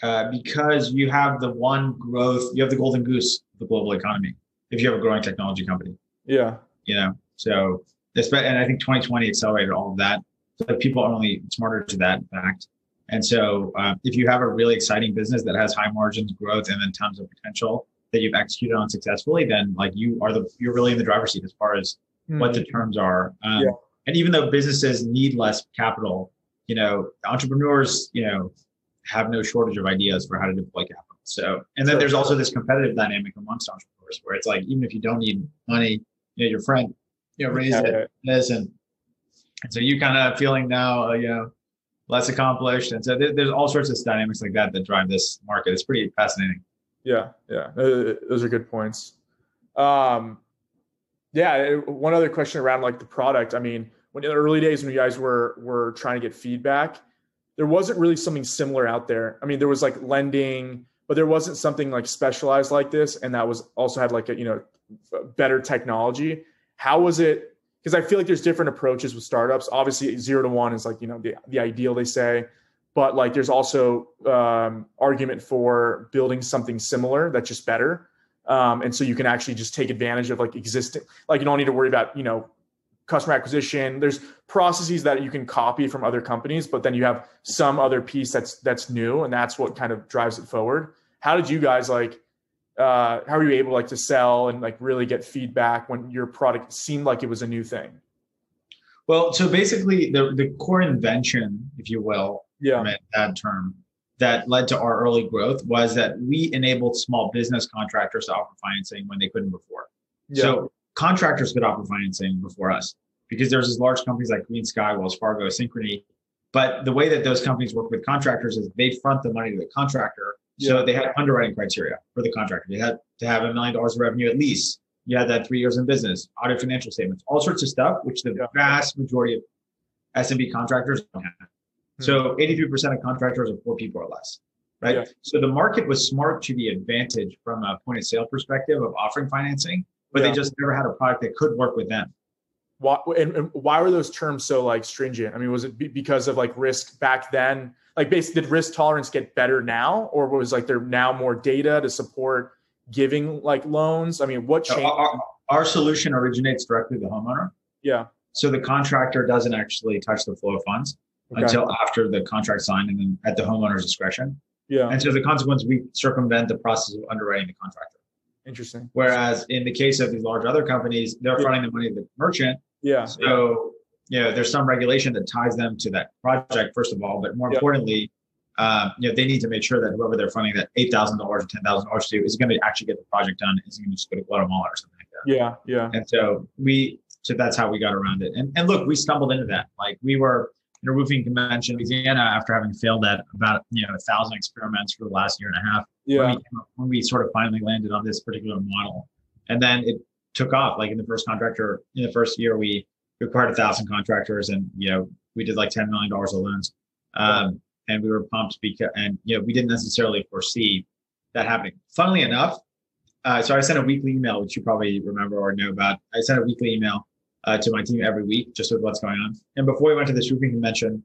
Uh, because you have the one growth, you have the golden goose the global economy if you have a growing technology company. Yeah. You know, so, and I think twenty twenty accelerated all of that. So people are only smarter to that fact. And so uh, if you have a really exciting business that has high margins, growth, and then tons of potential that you've executed on successfully, then like you are the, you're really in the driver's seat as far as mm. what the terms are. Um, yeah. And even though businesses need less capital, you know, entrepreneurs, you know, have no shortage of ideas for how to deploy capital. So, and then there's also this competitive dynamic amongst entrepreneurs where it's like, even if you don't need money, you know, your friend, you know, raised it, this, and, and so you kind of feeling now, uh, you know, less accomplished. And so th- there's all sorts of dynamics like that that drive this market. It's pretty fascinating. Yeah. Yeah. Those are good points. Um, yeah. One other question around like the product. I mean, when in the early days when you guys were, were trying to get feedback, there wasn't really something similar out there. I mean, there was like lending, but there wasn't something like specialized like this. And that was also had like a, you know, better technology. How was it? Because I feel like there's different approaches with startups. Obviously zero to one is like, you know, the, the ideal they say, but like, there's also um, argument for building something similar that's just better. Um, and so you can actually just take advantage of like existing, like you don't need to worry about, you know, customer acquisition. There's processes that you can copy from other companies, but then you have some other piece that's, that's new. And that's what kind of drives it forward. How did you guys like, uh, how were you able like to sell and like really get feedback when your product seemed like it was a new thing? Well, so basically the, the core invention, if you will, yeah, that term that led to our early growth was that we enabled small business contractors to offer financing when they couldn't before. Yeah. So contractors could offer financing before us because there's these large companies like Green Sky, Wells Fargo, Synchrony. But the way that those companies work with contractors is they front the money to the contractor. Yeah. So they had underwriting criteria for the contractor. They had to have a million dollars of revenue at least. You had that three years in business, audit financial statements, all sorts of stuff, which the yeah. vast majority of S M B contractors don't have. Hmm. So eighty-three percent of contractors are four people or less, right? Yeah. So the market was smart to the advantage from a point of sale perspective of offering financing, but yeah. they just never had a product that could work with them. Why, and, and why were those terms so like stringent? I mean, was it b- because of like risk back then? Like basically, did risk tolerance get better now? Or was like there now more data to support giving like loans? I mean, what changed? Our, our, our solution originates directly to the homeowner. Yeah. So the contractor doesn't actually touch the flow of funds okay. until after the contract signed and then at the homeowner's discretion. Yeah. And so as a consequence, we circumvent the process of underwriting the contractor. Interesting. Whereas in the case of these large other companies, they're yeah. fronting the money to the merchant. Yeah. So, you know, there's some regulation that ties them to that project, first of all, but more yeah. importantly, um, you know, they need to make sure that whoever they're funding that eight thousand dollars or ten thousand dollars to is going to actually get the project done. Isn't going to just go to Guatemala or something like that. Yeah. Yeah. And so we, so that's how we got around it. And and look, we stumbled into that. Like we were in a roofing convention in Louisiana after having failed at about, you know, a thousand experiments for the last year and a half. Yeah. When we, came up, when we sort of finally landed on this particular model, and then it took off. Like in the first contractor, in the first year, we acquired a thousand contractors, and you know we did like ten million dollars of loans, um, yeah. and we were pumped because, and you know we didn't necessarily foresee that happening. Funnily enough, uh, so I sent a weekly email, which you probably remember or know about. I sent a weekly email uh, to my team every week, just with what's going on. And before we went to this roofing convention,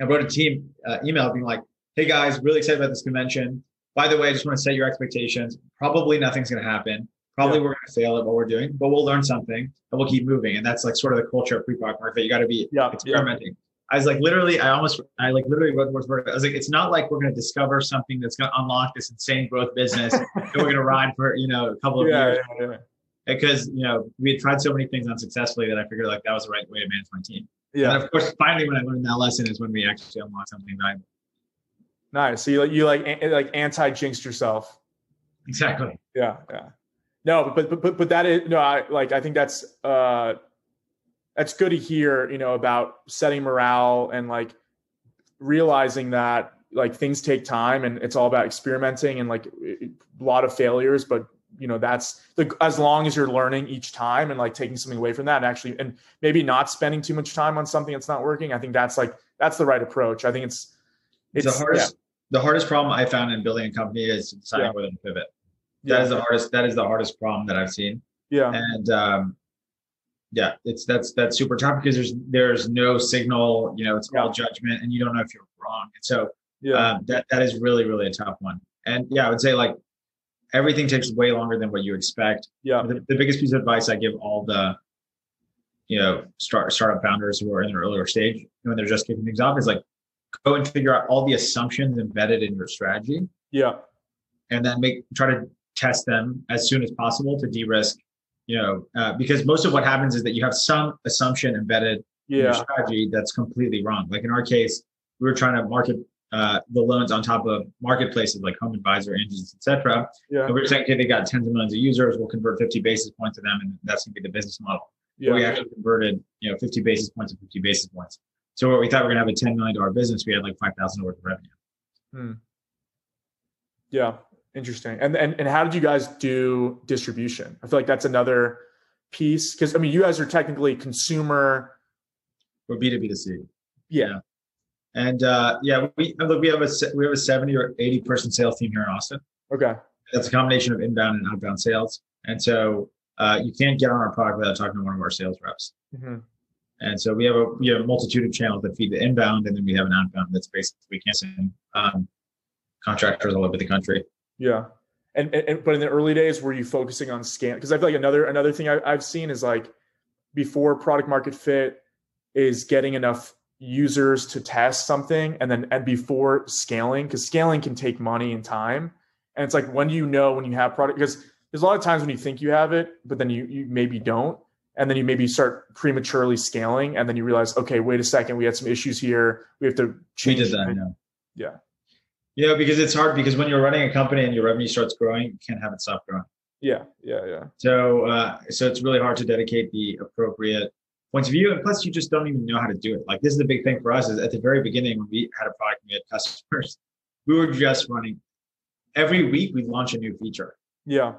I wrote a team uh, email being like, "Hey guys, really excited about this convention. By the way, I just want to set your expectations. Probably nothing's going to happen. Probably yeah. we're going to fail at what we're doing, but we'll learn something and we'll keep moving." And that's like sort of the culture of pre-product market. You got to be yeah. experimenting. Yeah. I was like, literally, I almost, I like literally wrote words. I was like, it's not like we're going to discover something that's going to unlock this insane growth business and we're going to ride for, you know, a couple of yeah, years. Yeah, yeah. Because, you know, we had tried so many things unsuccessfully that I figured like that was the right way to manage my team. Yeah. And of course, finally, when I learned that lesson is when we actually unlock something valuable. Nice. So you like you like like anti-jinxed yourself. Exactly. Yeah. Yeah. No, but but but but that is no. I like I think that's uh that's good to hear. You know about setting morale and like realizing that like things take time and it's all about experimenting and like a lot of failures. But you know that's the as long as you're learning each time and like taking something away from that and actually and maybe not spending too much time on something that's not working. I think that's like that's the right approach. I think it's. It's the hardest. Yeah. The hardest problem I found in building a company is deciding yeah. whether to pivot. That yeah. is the hardest. That is the hardest problem that I've seen. Yeah. And um, yeah, it's that's that's super tough because there's there's no signal. You know, it's yeah. all judgment, and you don't know if you're wrong. And so yeah. um, that that is really really a tough one. And yeah, I would say like everything takes way longer than what you expect. Yeah. The, the biggest piece of advice I give all the, you know, start, startup founders who are in an earlier stage when they're just kicking things off is like, go and figure out all the assumptions embedded in your strategy. Yeah. And then make, try to test them as soon as possible to de-risk, you know, uh, because most of what happens is that you have some assumption embedded yeah. in your strategy that's completely wrong. Like in our case, we were trying to market uh, the loans on top of marketplaces like Home Advisor, Engines, et cetera. Yeah. And we were saying, okay, they got tens of millions of users. We'll convert fifty basis points to them, and that's going to be the business model. Yeah. But we actually converted, you know, fifty basis points to fifty basis points. So what we thought we were going to have a ten million dollars business, we had like five thousand dollars worth of revenue. Hmm. Yeah. Interesting. And, and and how did you guys do distribution? I feel like that's another piece. Because, I mean, you guys are technically consumer. We're B two B two C. Yeah. yeah. And uh, yeah, we look, we have a we have a seventy or eighty person sales team here in Austin. Okay. That's a combination of inbound and outbound sales. And so uh, you can't get on our product without talking to one of our sales reps. Mm-hmm. And so we have a we have a multitude of channels that feed the inbound, and then we have an outbound that's basically canceling um, contractors all over the country. Yeah. And, and, but in the early days, were you focusing on scan? Because I feel like another, another thing I, I've seen is like before product market fit is getting enough users to test something and then, and before scaling, because scaling can take money and time. And it's like, when do you know when you have product? Because there's a lot of times when you think you have it, but then you, you maybe don't. And then you maybe start prematurely scaling. And then you realize, okay, wait a second, we had some issues here. We have to change. We did that, yeah. Yeah. Yeah, because it's hard because when you're running a company and your revenue starts growing, you can't have it stop growing. Yeah, yeah, yeah. So uh, so it's really hard to dedicate the appropriate points of view. And plus, you just don't even know how to do it. Like, this is the big thing for us is at the very beginning, when we had a product and we had customers, we were just running. Every week, we'd launch a new feature. Yeah.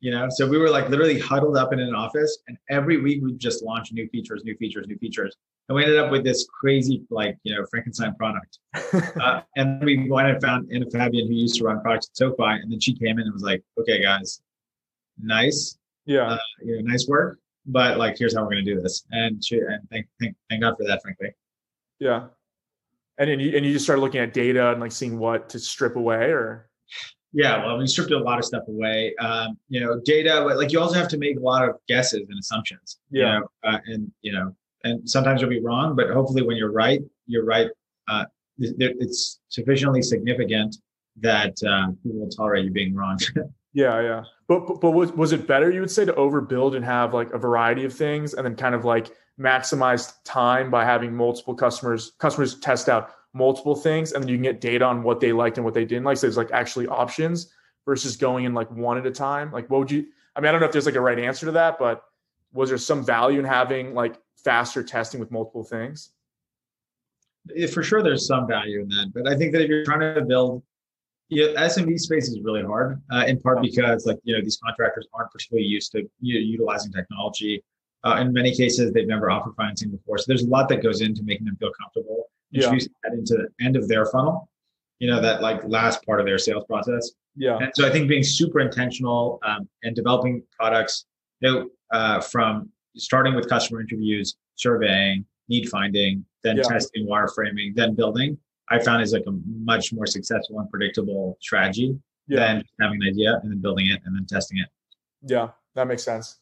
You know, so we were like literally huddled up in an office. And every week, we'd just launch new features, new features, new features. And we ended up with this crazy, like, you know, Frankenstein product. uh, and then we went and found Anna Fabian, who used to run products at SoFi. And then she came in and was like, okay, guys, nice. Yeah. Uh, you know, nice work. But like, here's how we're going to do this. And she, and thank, thank, thank God for that, frankly. Yeah. And then you, and you just started looking at data and like seeing what to strip away or? Yeah. Well, we stripped a lot of stuff away. Um, you know, data, like you also have to make a lot of guesses and assumptions. Yeah. You know, uh, and, you know, and sometimes you'll be wrong, but hopefully when you're right, you're right. Uh, it's sufficiently significant that um, people will tolerate you being wrong. yeah, yeah. But, but but was was it better, you would say, to overbuild and have like a variety of things and then kind of like maximize time by having multiple customers, customers test out multiple things and then you can get data on what they liked and what they didn't like. So there's like actually options versus going in like one at a time. Like what would you, I mean, I don't know if there's like a right answer to that, but was there some value in having like faster testing with multiple things? For sure, there's some value in that. But I think that if you're trying to build, you know, S M B space is really hard, uh, in part because like, you know, these contractors aren't particularly used to you know, utilizing technology. Uh, in many cases, they've never offered financing before. So there's a lot that goes into making them feel comfortable, introducing yeah. that into the end of their funnel, you know, that like last part of their sales process. Yeah. And so I think being super intentional um, and developing products, you know, uh, from starting with customer interviews, surveying, need finding, then yeah. testing, wireframing, then building, I found is like a much more successful and predictable strategy yeah. than having an idea and then building it and then testing it. Yeah, that makes sense.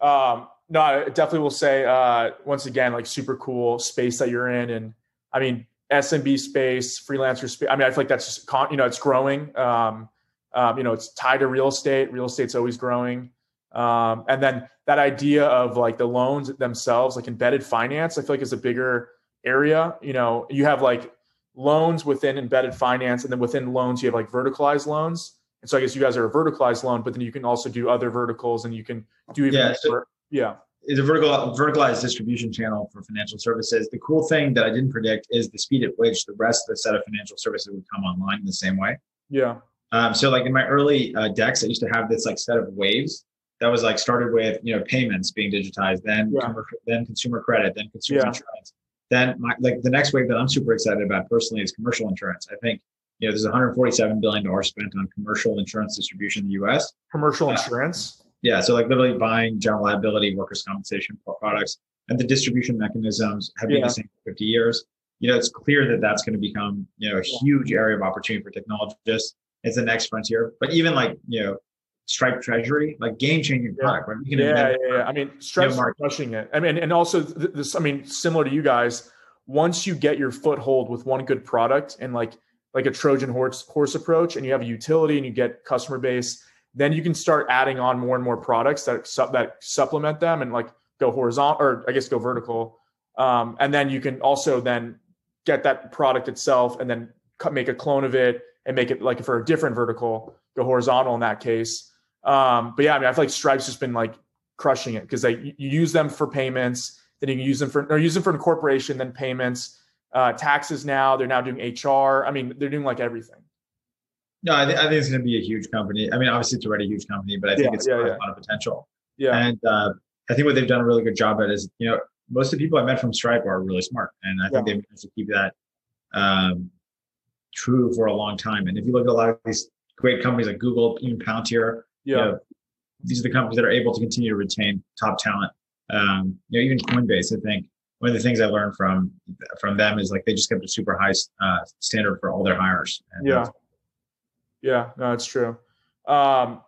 Um, no, I definitely will say, uh, once again, like super cool space that you're in. And I mean, S M B space, freelancer space. I mean, I feel like that's, just con- you know, it's growing. Um, um, you know, it's tied to real estate. Real estate's always growing. Um, and then that idea of like the loans themselves, like embedded finance, I feel like is a bigger area. You know, you have like loans within embedded finance, and then within loans, you have like verticalized loans. And so I guess you guys are a verticalized loan, but then you can also do other verticals and you can do even yeah. So yeah. It's a vertical, verticalized distribution channel for financial services. The cool thing that I didn't predict is the speed at which the rest of the set of financial services would come online in the same way. Yeah. Um, so like in my early uh, decks, I used to have this like set of waves. That was like started with, you know, payments being digitized, then, yeah. commercial, then consumer credit, then consumer yeah. insurance. Then my, like the next wave that I'm super excited about personally is commercial insurance. I think, you know, there's one hundred forty-seven billion dollars spent on commercial insurance distribution in the U S. Commercial uh, insurance? Yeah. So like literally buying general liability, workers' compensation products, and the distribution mechanisms have been yeah. the same for fifty years. You know, it's clear that that's going to become, you know, a huge area of opportunity for technologists. It's the next frontier. But even like, you know, Stripe Treasury, like game-changing product. Yeah, right? we can yeah, yeah, yeah. I mean, Stripe's crushing it. I mean, and also this, I mean, similar to you guys, once you get your foothold with one good product and like like a Trojan horse horse approach, and you have a utility and you get customer base, then you can start adding on more and more products that that supplement them and like go horizontal, or I guess go vertical. Um, and then you can also then get that product itself and then make a clone of it and make it like for a different vertical, go horizontal in that case. Um, but yeah, I mean, I feel like Stripe's just been like crushing it because like you use them for payments, then you can use them for, or use them for incorporation, then payments, uh, taxes. Now they're now doing H R. I mean, they're doing like everything. No, I, th- I think it's going to be a huge company. I mean, obviously it's already a huge company, but I think yeah, it's yeah, yeah. a lot of potential. Yeah. And, uh, I think what they've done a really good job at is, you know, most of the people I met from Stripe are really smart, and I yeah. think they've managed to keep that um, true for a long time. And if you look at a lot of these great companies like Google, even Palantir, yeah, you know, these are the companies that are able to continue to retain top talent. Um, you know, even Coinbase, I think one of the things I learned from from them is like they just kept a super high uh, standard for all their hires. And yeah, yeah, no, it's true. Um,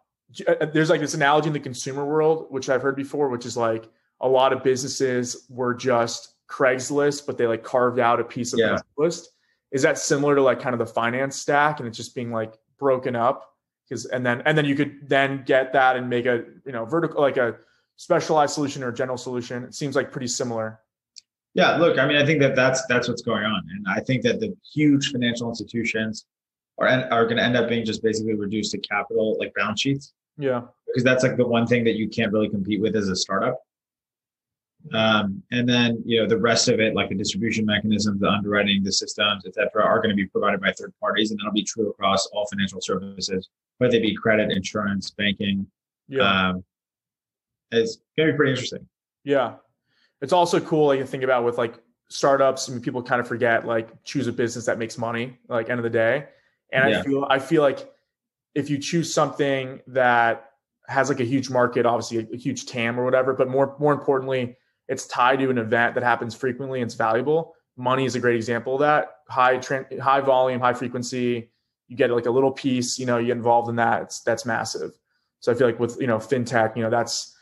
there's like this analogy in the consumer world, which I've heard before, which is like, a lot of businesses were just Craigslist, but they like carved out a piece of yeah. Craigslist. Is that similar to like kind of the finance stack, and it's just being like broken up? Because and then and then you could then get that and make a you know vertical, like a specialized solution or a general solution. It seems like pretty similar. Yeah, look, I mean, I think that that's that's what's going on, and I think that the huge financial institutions are are going to end up being just basically reduced to capital, like balance sheets. Yeah, because that's like the one thing that you can't really compete with as a startup. Um, and then, you know, the rest of it, like the distribution mechanisms, the underwriting, the systems, et cetera, are going to be provided by third parties. And that'll be true across all financial services, whether they be credit, insurance, banking. Yeah. Um, it's going to be pretty interesting. Yeah. It's also cool. Like you think about with like startups, I mean, people kind of forget, like choose a business that makes money, like end of the day. And yeah. I feel, I feel like if you choose something that has like a huge market, obviously a, a huge T A M or whatever, but more, more importantly, it's tied to an event that happens frequently and it's valuable. Money is a great example of that. High tran- high volume, high frequency, you get like a little piece, you know, you get involved in that, it's, that's massive. So I feel like with, you know, fintech, you know, that's,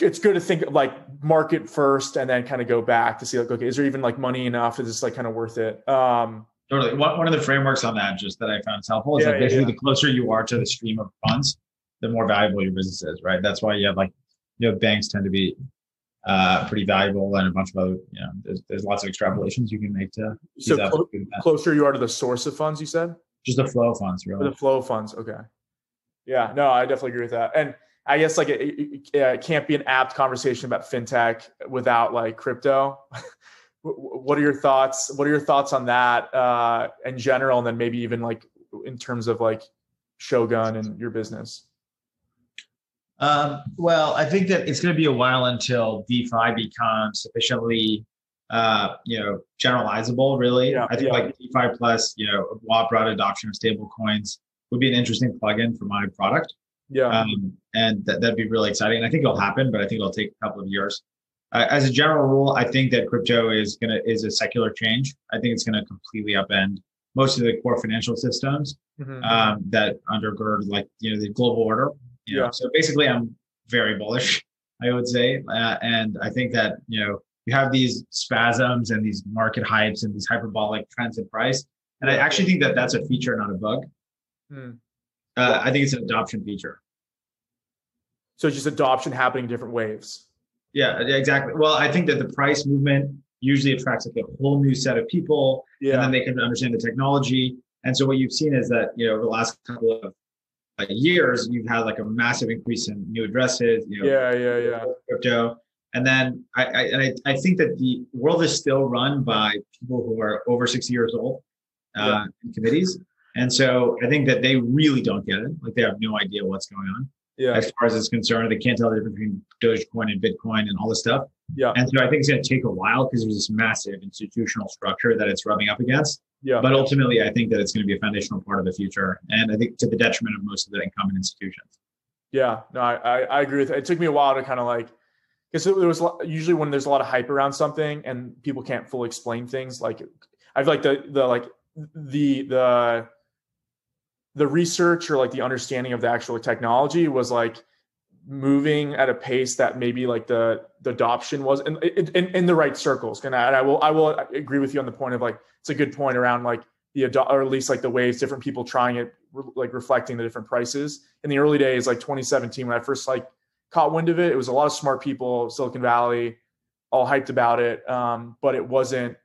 it's good to think of like market first and then kind of go back to see like, okay, is there even like money enough? Is this like kind of worth it? Um, totally. One, one of the frameworks on that just that I found is helpful is yeah, like basically yeah, yeah. the closer you are to the stream of funds, the more valuable your business is, right? That's why you have like, you know, banks tend to be, uh, pretty valuable, and a bunch of other, you know, there's, there's lots of extrapolations you can make to. So clo- closer you are to the source of funds, you said? Just the flow of funds, really. Or the flow of funds. Okay. Yeah, no, I definitely agree with that. And I guess like it, it, it can't be an apt conversation about fintech without like crypto. What are your thoughts? What are your thoughts on that uh, in general? And then maybe even like in terms of like Shogun and your business. Um, well, I think that it's going to be a while until DeFi becomes sufficiently, uh, you know, generalizable, really. Yeah, I think yeah. like DeFi plus, you know, broad adoption of stable coins would be an interesting plugin for my product. Yeah. Um, and th- that'd be really exciting. And I think it'll happen, but I think it'll take a couple of years. Uh, as a general rule, I think that crypto is going to, is a secular change. I think it's going to completely upend most of the core financial systems, mm-hmm. um, that undergird like, you know, the global order. You know, yeah. So basically, I'm very bullish, I would say. Uh, and I think that, you know, you have these spasms and these market hypes and these hyperbolic trends in price. And I actually think that that's a feature, not a bug. Hmm. Uh, I think it's an adoption feature. So it's just adoption happening in different waves. Yeah, exactly. Well, I think that the price movement usually attracts like a whole new set of people. Yeah. And then they can understand the technology. And so what you've seen is that, you know, over the last couple of years, you've had like a massive increase in new addresses, you know, yeah, yeah, yeah. crypto. And then I, I, and I, I think that the world is still run by people who are over sixty years old uh, yeah. in committees. And so I think that they really don't get it. Like they have no idea what's going on. Yeah. As far as it's concerned, they can't tell the difference between Dogecoin and Bitcoin and all this stuff. Yeah. And so I think it's going to take a while because there's this massive institutional structure that it's rubbing up against. Yeah. But ultimately, I think that it's going to be a foundational part of the future, and I think to the detriment of most of the incumbent institutions. Yeah, no, I, I, I agree with it. It took me a while to kind of like, because there was usually when there's a lot of hype around something and people can't fully explain things. Like I feel like the the like the the the research or like the understanding of the actual technology was like moving at a pace that maybe like the, the adoption was in, in, in the right circles. And I, and I will, I will agree with you on the point of like, it's a good point around like the, or at least like the waves, different people trying it, like reflecting the different prices. In the early days, like twenty seventeen, when I first like caught wind of it, it was a lot of smart people, Silicon Valley, all hyped about it. Um, but it wasn't,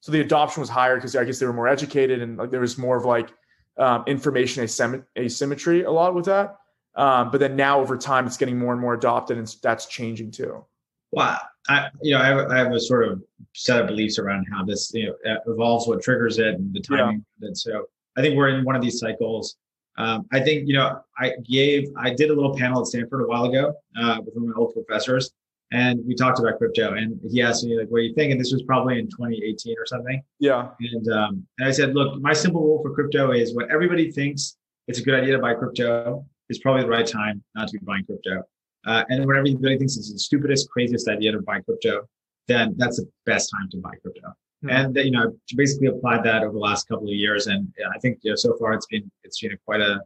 so the adoption was higher because I guess they were more educated and like there was more of like um, information asymm- asymmetry a lot with that. Um, but then now over time, it's getting more and more adopted, and that's changing too. Well, I, you know, I have, I have a sort of set of beliefs around how this, you know, evolves, what triggers it, and the timing. Yeah. And so I think we're in one of these cycles. Um, I think, you know, I gave, I did a little panel at Stanford a while ago uh, with one of my old professors, and we talked about crypto. And he asked me, like, what do you think? And this was probably in twenty eighteen or something. Yeah. And um, and I said, look, my simple rule for crypto is when everybody thinks it's a good idea to buy crypto, it's probably the right time not to be buying crypto. Uh, and when everybody thinks it's the stupidest, craziest idea to buy crypto, then that's the best time to buy crypto. Mm-hmm. And you know, I've basically applied that over the last couple of years, and I think, you know, so far it's been it's been quite a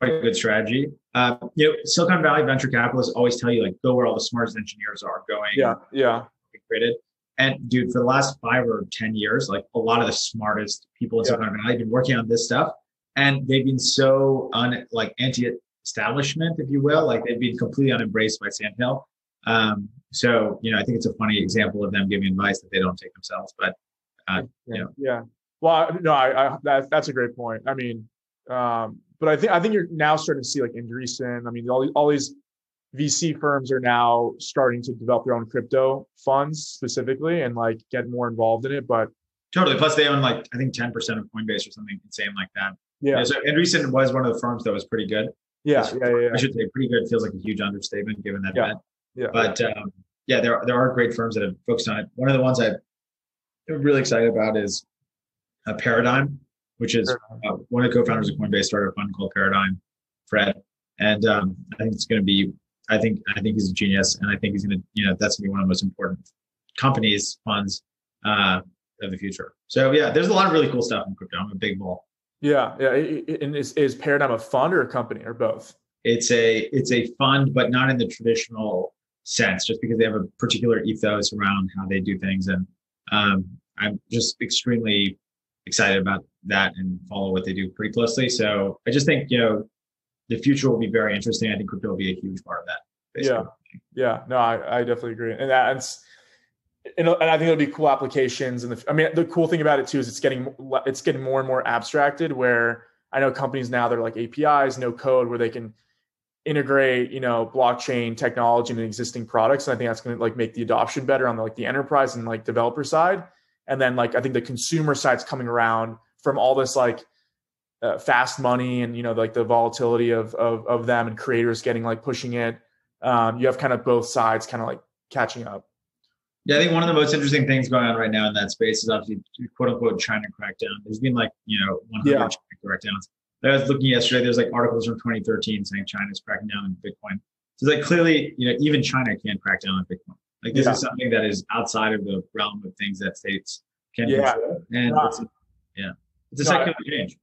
quite a good strategy. Uh, you know, Silicon Valley venture capitalists always tell you like, go where all the smartest engineers are going. Yeah, yeah. Created. And dude, for the last five or ten years, like a lot of the smartest people in yeah. Silicon Valley have been working on this stuff, and they've been so un like anti. establishment, if you will, like they've been completely unembraced by Sand Hill. Um, so, you know, I think it's a funny example of them giving advice that they don't take themselves, but, uh, yeah, you know. Yeah. Well, no, I, I, that, that's a great point. I mean, um, but I think, I think you're now starting to see like Andreessen. I mean, all, all these V C firms are now starting to develop their own crypto funds specifically and like get more involved in it, but. Totally. Plus they own like, I think ten percent of Coinbase or something insane like that. Yeah. Yeah, so Andreessen was one of the firms that was pretty good. Yeah, yeah, yeah, yeah. I should say pretty good. It feels like a huge understatement given that. Yeah, event. Yeah. But um, yeah, there there are great firms that have focused on it. One of the ones I'm really excited about is a Paradigm, which is uh, one of the co-founders of Coinbase started a fund called Paradigm, Fred, and um, I think it's going to be. I think I think he's a genius, and I think he's going to. You know, that's going to be one of the most important companies, funds uh, of the future. So yeah, there's a lot of really cool stuff in crypto. I'm a big bull. Yeah, yeah. And is, is Paradigm a fund or a company or both? It's a it's a fund, but not in the traditional sense, just because they have a particular ethos around how they do things. And um, I'm just extremely excited about that and follow what they do pretty closely. So I just think, you know, the future will be very interesting. I think crypto will be a huge part of that. Basically. Yeah, yeah. No, I, I definitely agree. And that's. And I think it'll be cool applications. And I mean, the cool thing about it too is it's getting it's getting more and more abstracted. Where I know companies now they're like A P Is, no code, where they can integrate, you know, blockchain technology into existing products. And I think that's going to like make the adoption better on the, like the enterprise and like developer side. And then like I think the consumer side's coming around from all this like uh, fast money and you know like the volatility of of of them and creators getting like pushing it. Um, you have kind of both sides kind of like catching up. Yeah, I think one of the most interesting things going on right now in that space is obviously "quote unquote" China crackdown. There's been like you know one hundred yeah. China crackdowns. I was looking yesterday. There's like articles from twenty thirteen saying China's cracking down on Bitcoin. So it's like clearly, you know, even China can't crack down on Bitcoin. Like this yeah. is something that is outside of the realm of things that states can yeah. control. And yeah. It's a, yeah, it's a no, secular I, change.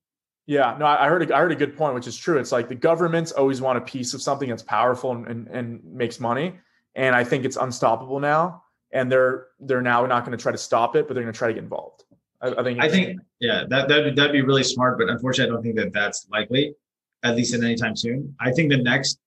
Yeah, no, I heard a, I heard a good point, which is true. It's like the governments always want a piece of something that's powerful and and, and makes money, and I think it's unstoppable now. And they're they're now not going to try to stop it, but they're going to try to get involved. I, I think. I think, yeah, that that'd, that'd be really smart. But unfortunately, I don't think that that's likely, at least in any time soon. I think the next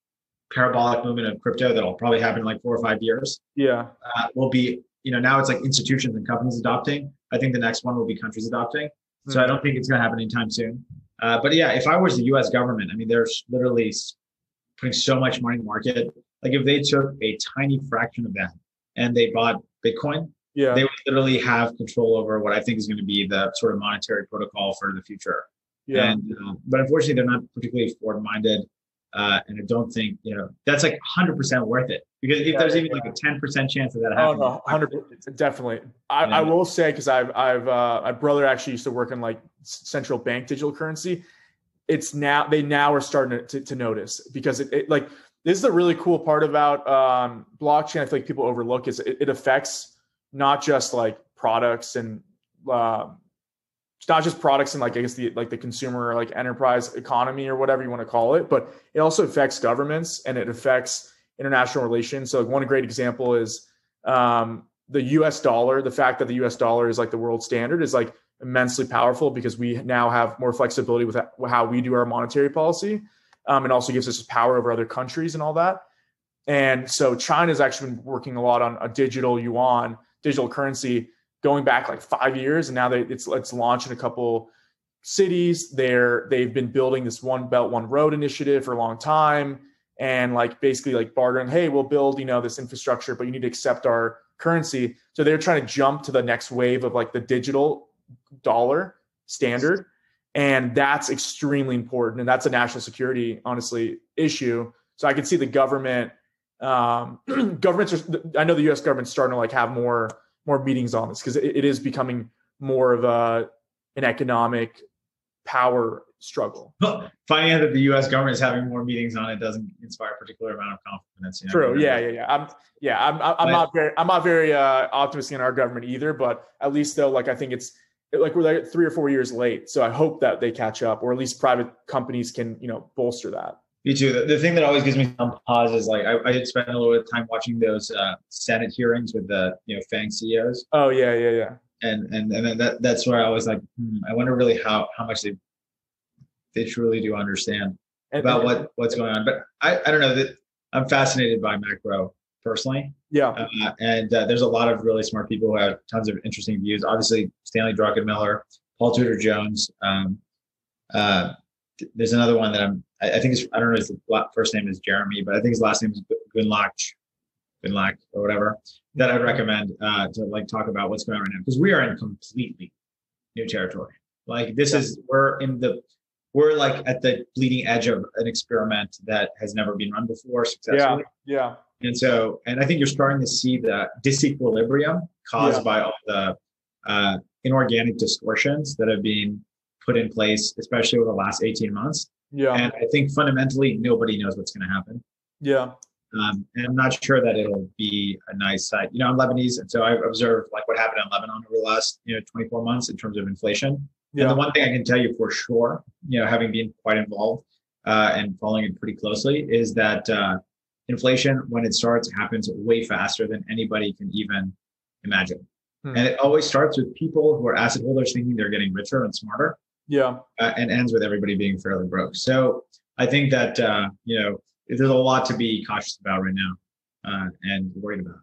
parabolic movement of crypto that'll probably happen in like four or five years. Yeah, uh, will be you know now it's like institutions and companies adopting. I think the next one will be countries adopting. Mm-hmm. So I don't think it's going to happen anytime soon. Uh, but yeah, if I was the U S government, I mean, they're literally putting so much money in the market. Like if they took a tiny fraction of that. And they bought Bitcoin, yeah. they would literally have control over what I think is going to be the sort of monetary protocol for the future. Yeah. And, uh, but unfortunately, they're not particularly forward-minded. Uh, and I don't think, you know, that's like one hundred percent worth it. Because if yeah, there's even yeah. like a ten percent chance of that happening. Oh, no, one hundred percent, definitely. I, I will say, because I've, I've, uh, my brother actually used to work in like central bank digital currency. It's now, they now are starting to, to, to notice because it, it like, this is the really cool part about um, blockchain. I feel like people overlook is it, it affects not just like products and uh, it's not just products in like, I guess the, like the consumer or like enterprise economy or whatever you want to call it, but it also affects governments and it affects international relations. So one great example is um, the U S dollar. The fact that the U S dollar is like the world standard is like immensely powerful because we now have more flexibility with how we do our monetary policy. Um, and also gives us power over other countries and all that. And so China's actually been working a lot on a digital yuan, digital currency going back like five years. And now they, it's, it's launched in a couple cities there. They've been building this one belt, one road initiative for a long time. And like, basically like bartering, hey, we'll build, you know, this infrastructure, but you need to accept our currency. So they're trying to jump to the next wave of like the digital dollar standard. And that's extremely important. And that's a national security, honestly, issue. So I can see the government, um, governments are, I know the U S government's starting to like have more, more meetings on this because it, it is becoming more of a, an economic power struggle. Well, finding out that the U S government is having more meetings on it doesn't inspire a particular amount of confidence. You know? True. Yeah. Yeah. Yeah. I'm, yeah. I'm, I'm but, not very, I'm not very, uh, optimistic in our government either, but at least though, like, I think it's, like we're like three or four years late. So I hope that they catch up, or at least private companies can, you know, bolster that. Me too. The, the thing that always gives me some pause is like, I, I did spend a little bit of time watching those uh, Senate hearings with the, you know, FANG C E Os. Oh yeah, yeah, yeah. And and and that that's where I was like, hmm, I wonder really how, how much they they truly do understand and, about and, what, what's going on. But I, I don't know that I'm fascinated by macro personally. Yeah. Uh, and uh, there's a lot of really smart people who have tons of interesting views. Obviously, Stanley Druckenmiller, Paul Tudor Jones. Um, uh, th- there's another one that I'm, I, I think it's, I don't know if his first name is Jeremy, but I think his last name is Gunlach, Gunlach or whatever, that I'd recommend uh, to like talk about what's going on right now, because we are in completely new territory. Like this yeah. is, we're in the, we're like at the bleeding edge of an experiment that has never been run before successfully. Yeah. Yeah. And so, and I think you're starting to see the disequilibrium caused yeah. by all the uh, inorganic distortions that have been put in place, especially over the last eighteen months. Yeah. And I think fundamentally, nobody knows what's going to happen. Yeah. Um, and I'm not sure that it'll be a nice sight. You know, I'm Lebanese, and so I've observed like what happened in Lebanon over the last, you know, twenty-four months in terms of inflation. Yeah. And the one thing I can tell you for sure, you know, having been quite involved uh, and following it pretty closely, is that uh, inflation, when it starts, happens way faster than anybody can even imagine. Hmm. And it always starts with people who are asset holders thinking they're getting richer and smarter. Yeah. Uh, and ends with everybody being fairly broke. So I think that, uh, you know, there's a lot to be cautious about right now uh, and worried about.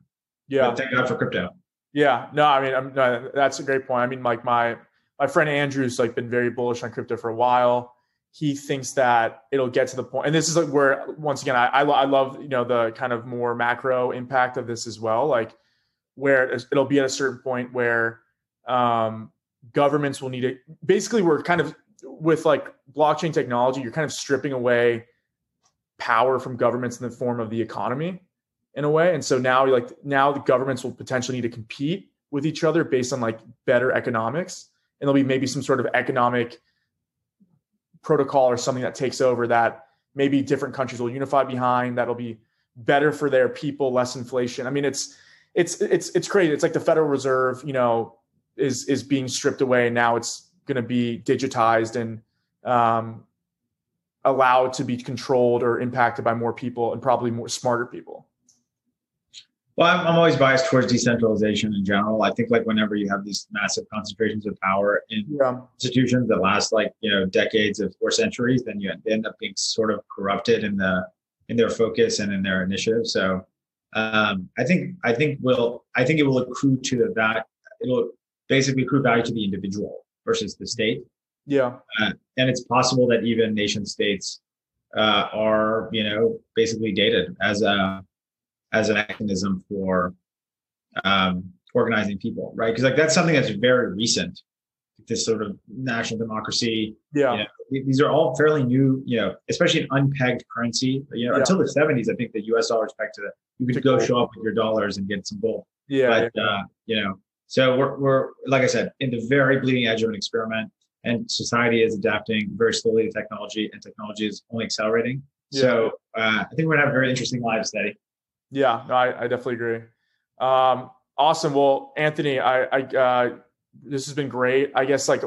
Yeah. But thank God for crypto. Yeah. No, I mean, I'm, no, that's a great point. I mean, like my, my friend Andrew's like been very bullish on crypto for a while. He thinks that it'll get to the point, and this is like where, once again, I, I, I love, you know, the kind of more macro impact of this as well, like where it'll be at a certain point where um, governments will need to, basically we're kind of with like blockchain technology, you're kind of stripping away power from governments in the form of the economy in a way. And so now like now the governments will potentially need to compete with each other based on like better economics. And there'll be maybe some sort of economic protocol or something that takes over that maybe different countries will unify behind. That'll be better for their people, less inflation. I mean, it's, it's, it's, it's crazy. It's like the Federal Reserve, you know, is, is being stripped away. And now it's going to be digitized and um, allowed to be controlled or impacted by more people and probably more smarter people. Well, I'm, I'm always biased towards decentralization in general. I think like whenever you have these massive concentrations of power in yeah. institutions that last like, you know, decades of or centuries, then you end up being sort of corrupted in the in their focus and in their initiative. So um, I think I think will I think it will accrue to the value. It'll basically accrue value to the individual versus the state. Yeah, uh, and it's possible that even nation states uh, are, you know, basically dated as a as an mechanism for um, organizing people, right? Because like that's something that's very recent, this sort of national democracy. Yeah. You know, these are all fairly new, you know, especially an unpegged currency. You know, yeah. Until the seventies, I think the U S dollar is pegged to that. You could go show up with your dollars and get some gold. Yeah. But, yeah. Uh, you know, so we're, we're, like I said, in the very bleeding edge of an experiment, and society is adapting very slowly to technology, and technology is only accelerating. Yeah. So uh, I think we're gonna have a very interesting lives, Teddy. Yeah, no, I, I definitely agree. Um, awesome. Well, Anthony, I, I uh, this has been great. I guess like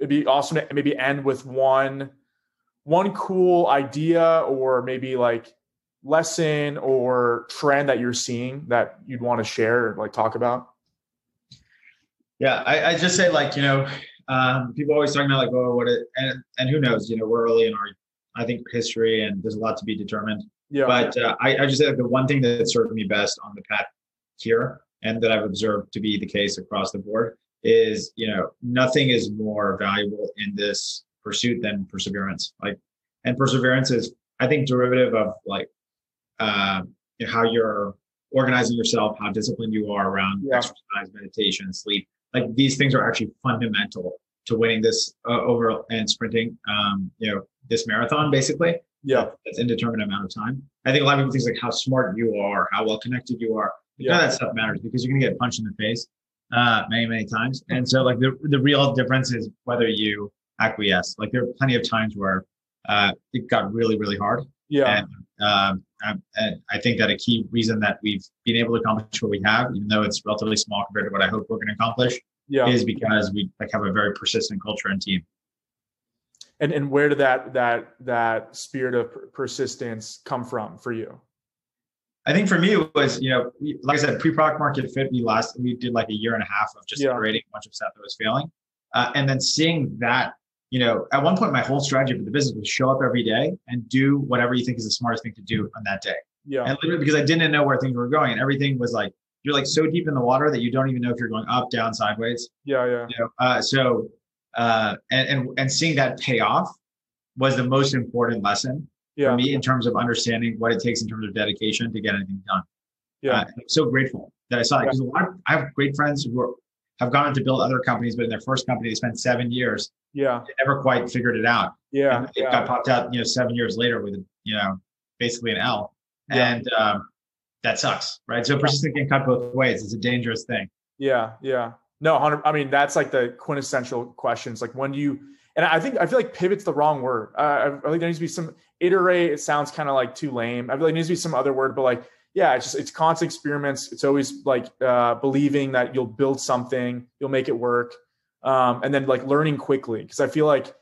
it'd be awesome to maybe end with one, one cool idea or maybe like lesson or trend that you're seeing that you'd want to share or like talk about. Yeah, I, I just say like, you know, um, people always talking about like, oh, what it, and, and who knows, you know, we're early in our, I think, history and there's a lot to be determined. Yeah. But uh, I, I just say like the one thing that served me best on the path here and that I've observed to be the case across the board is, you know, nothing is more valuable in this pursuit than perseverance. Like, and perseverance is, I think, derivative of like uh, you know, how you're organizing yourself, how disciplined you are around yeah. exercise, meditation, sleep. Like these things are actually fundamental to winning this uh, over and sprinting, um, you know, this marathon basically. Yeah. That's an indeterminate amount of time. I think a lot of people think like how smart you are, how well connected you are. Yeah. None of that stuff matters because you're going to get punched in the face uh, many, many times. And so like the, the real difference is whether you acquiesce. Like there are plenty of times where uh, it got really, really hard. Yeah. And, um, I, and I think that a key reason that we've been able to accomplish what we have, even though it's relatively small compared to what I hope we're going to accomplish, yeah. is because we like have a very persistent culture and team. And and where did that that that spirit of persistence come from for you? I think for me it was, you know, we, like I said, pre-product market fit. We last we did like a year and a half of just yeah. iterating a bunch of stuff that was failing, uh, and then seeing that, you know, at one point my whole strategy for the business was show up every day and do whatever you think is the smartest thing to do on that day. Yeah, and literally because I didn't know where things were going, and everything was like you're like so deep in the water that you don't even know if you're going up, down, sideways. Yeah, yeah. You know? uh, so. Uh, and, and, and seeing that pay off was the most important lesson yeah. for me in terms of understanding what it takes in terms of dedication to get anything done. Yeah. Uh, I'm so grateful that I saw that because yeah. a lot of, I have great friends who are, have gone on to build other companies, but in their first company, they spent seven years. Yeah. They never quite figured it out. Yeah. And it yeah. got popped out, you know, seven years later with, you know, basically an L yeah. and, um, that sucks. Right. So persistence can cut both ways. It's a dangerous thing. Yeah. Yeah. No, I mean, that's like the quintessential questions. Like when do you, and I think, I feel like pivot's the wrong word. Uh, I think there needs to be some iterate. It sounds kind of like too lame. I feel like there needs to be some other word, but like, yeah, it's just, it's constant experiments. It's always like uh, believing that you'll build something, you'll make it work. Um, and then like learning quickly. Cause I feel like,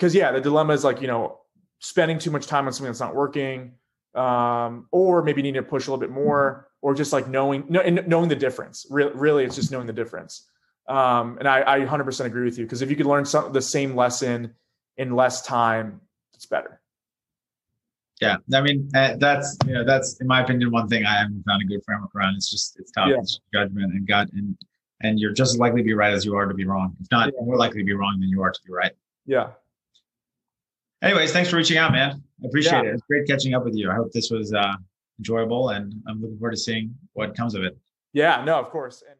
cause yeah, the dilemma is like, you know, spending too much time on something that's not working um, or maybe needing to push a little bit more. Or just like knowing, no, and knowing the difference. Really, really, it's just knowing the difference. Um, and I, I one hundred percent agree with you because if you could learn some, the same lesson in less time, it's better. Yeah, I mean uh, that's you know that's in my opinion one thing I haven't found a good framework around. It's just it's tough, yeah. It's judgment and gut, and and you're just as likely to be right as you are to be wrong. If not, yeah. more likely to be wrong than you are to be right. Yeah. Anyways, thanks for reaching out, man. I appreciate yeah. it. It's great catching up with you. I hope this was. Uh, enjoyable and I'm looking forward to seeing what comes of it. Yeah, no, of course. And-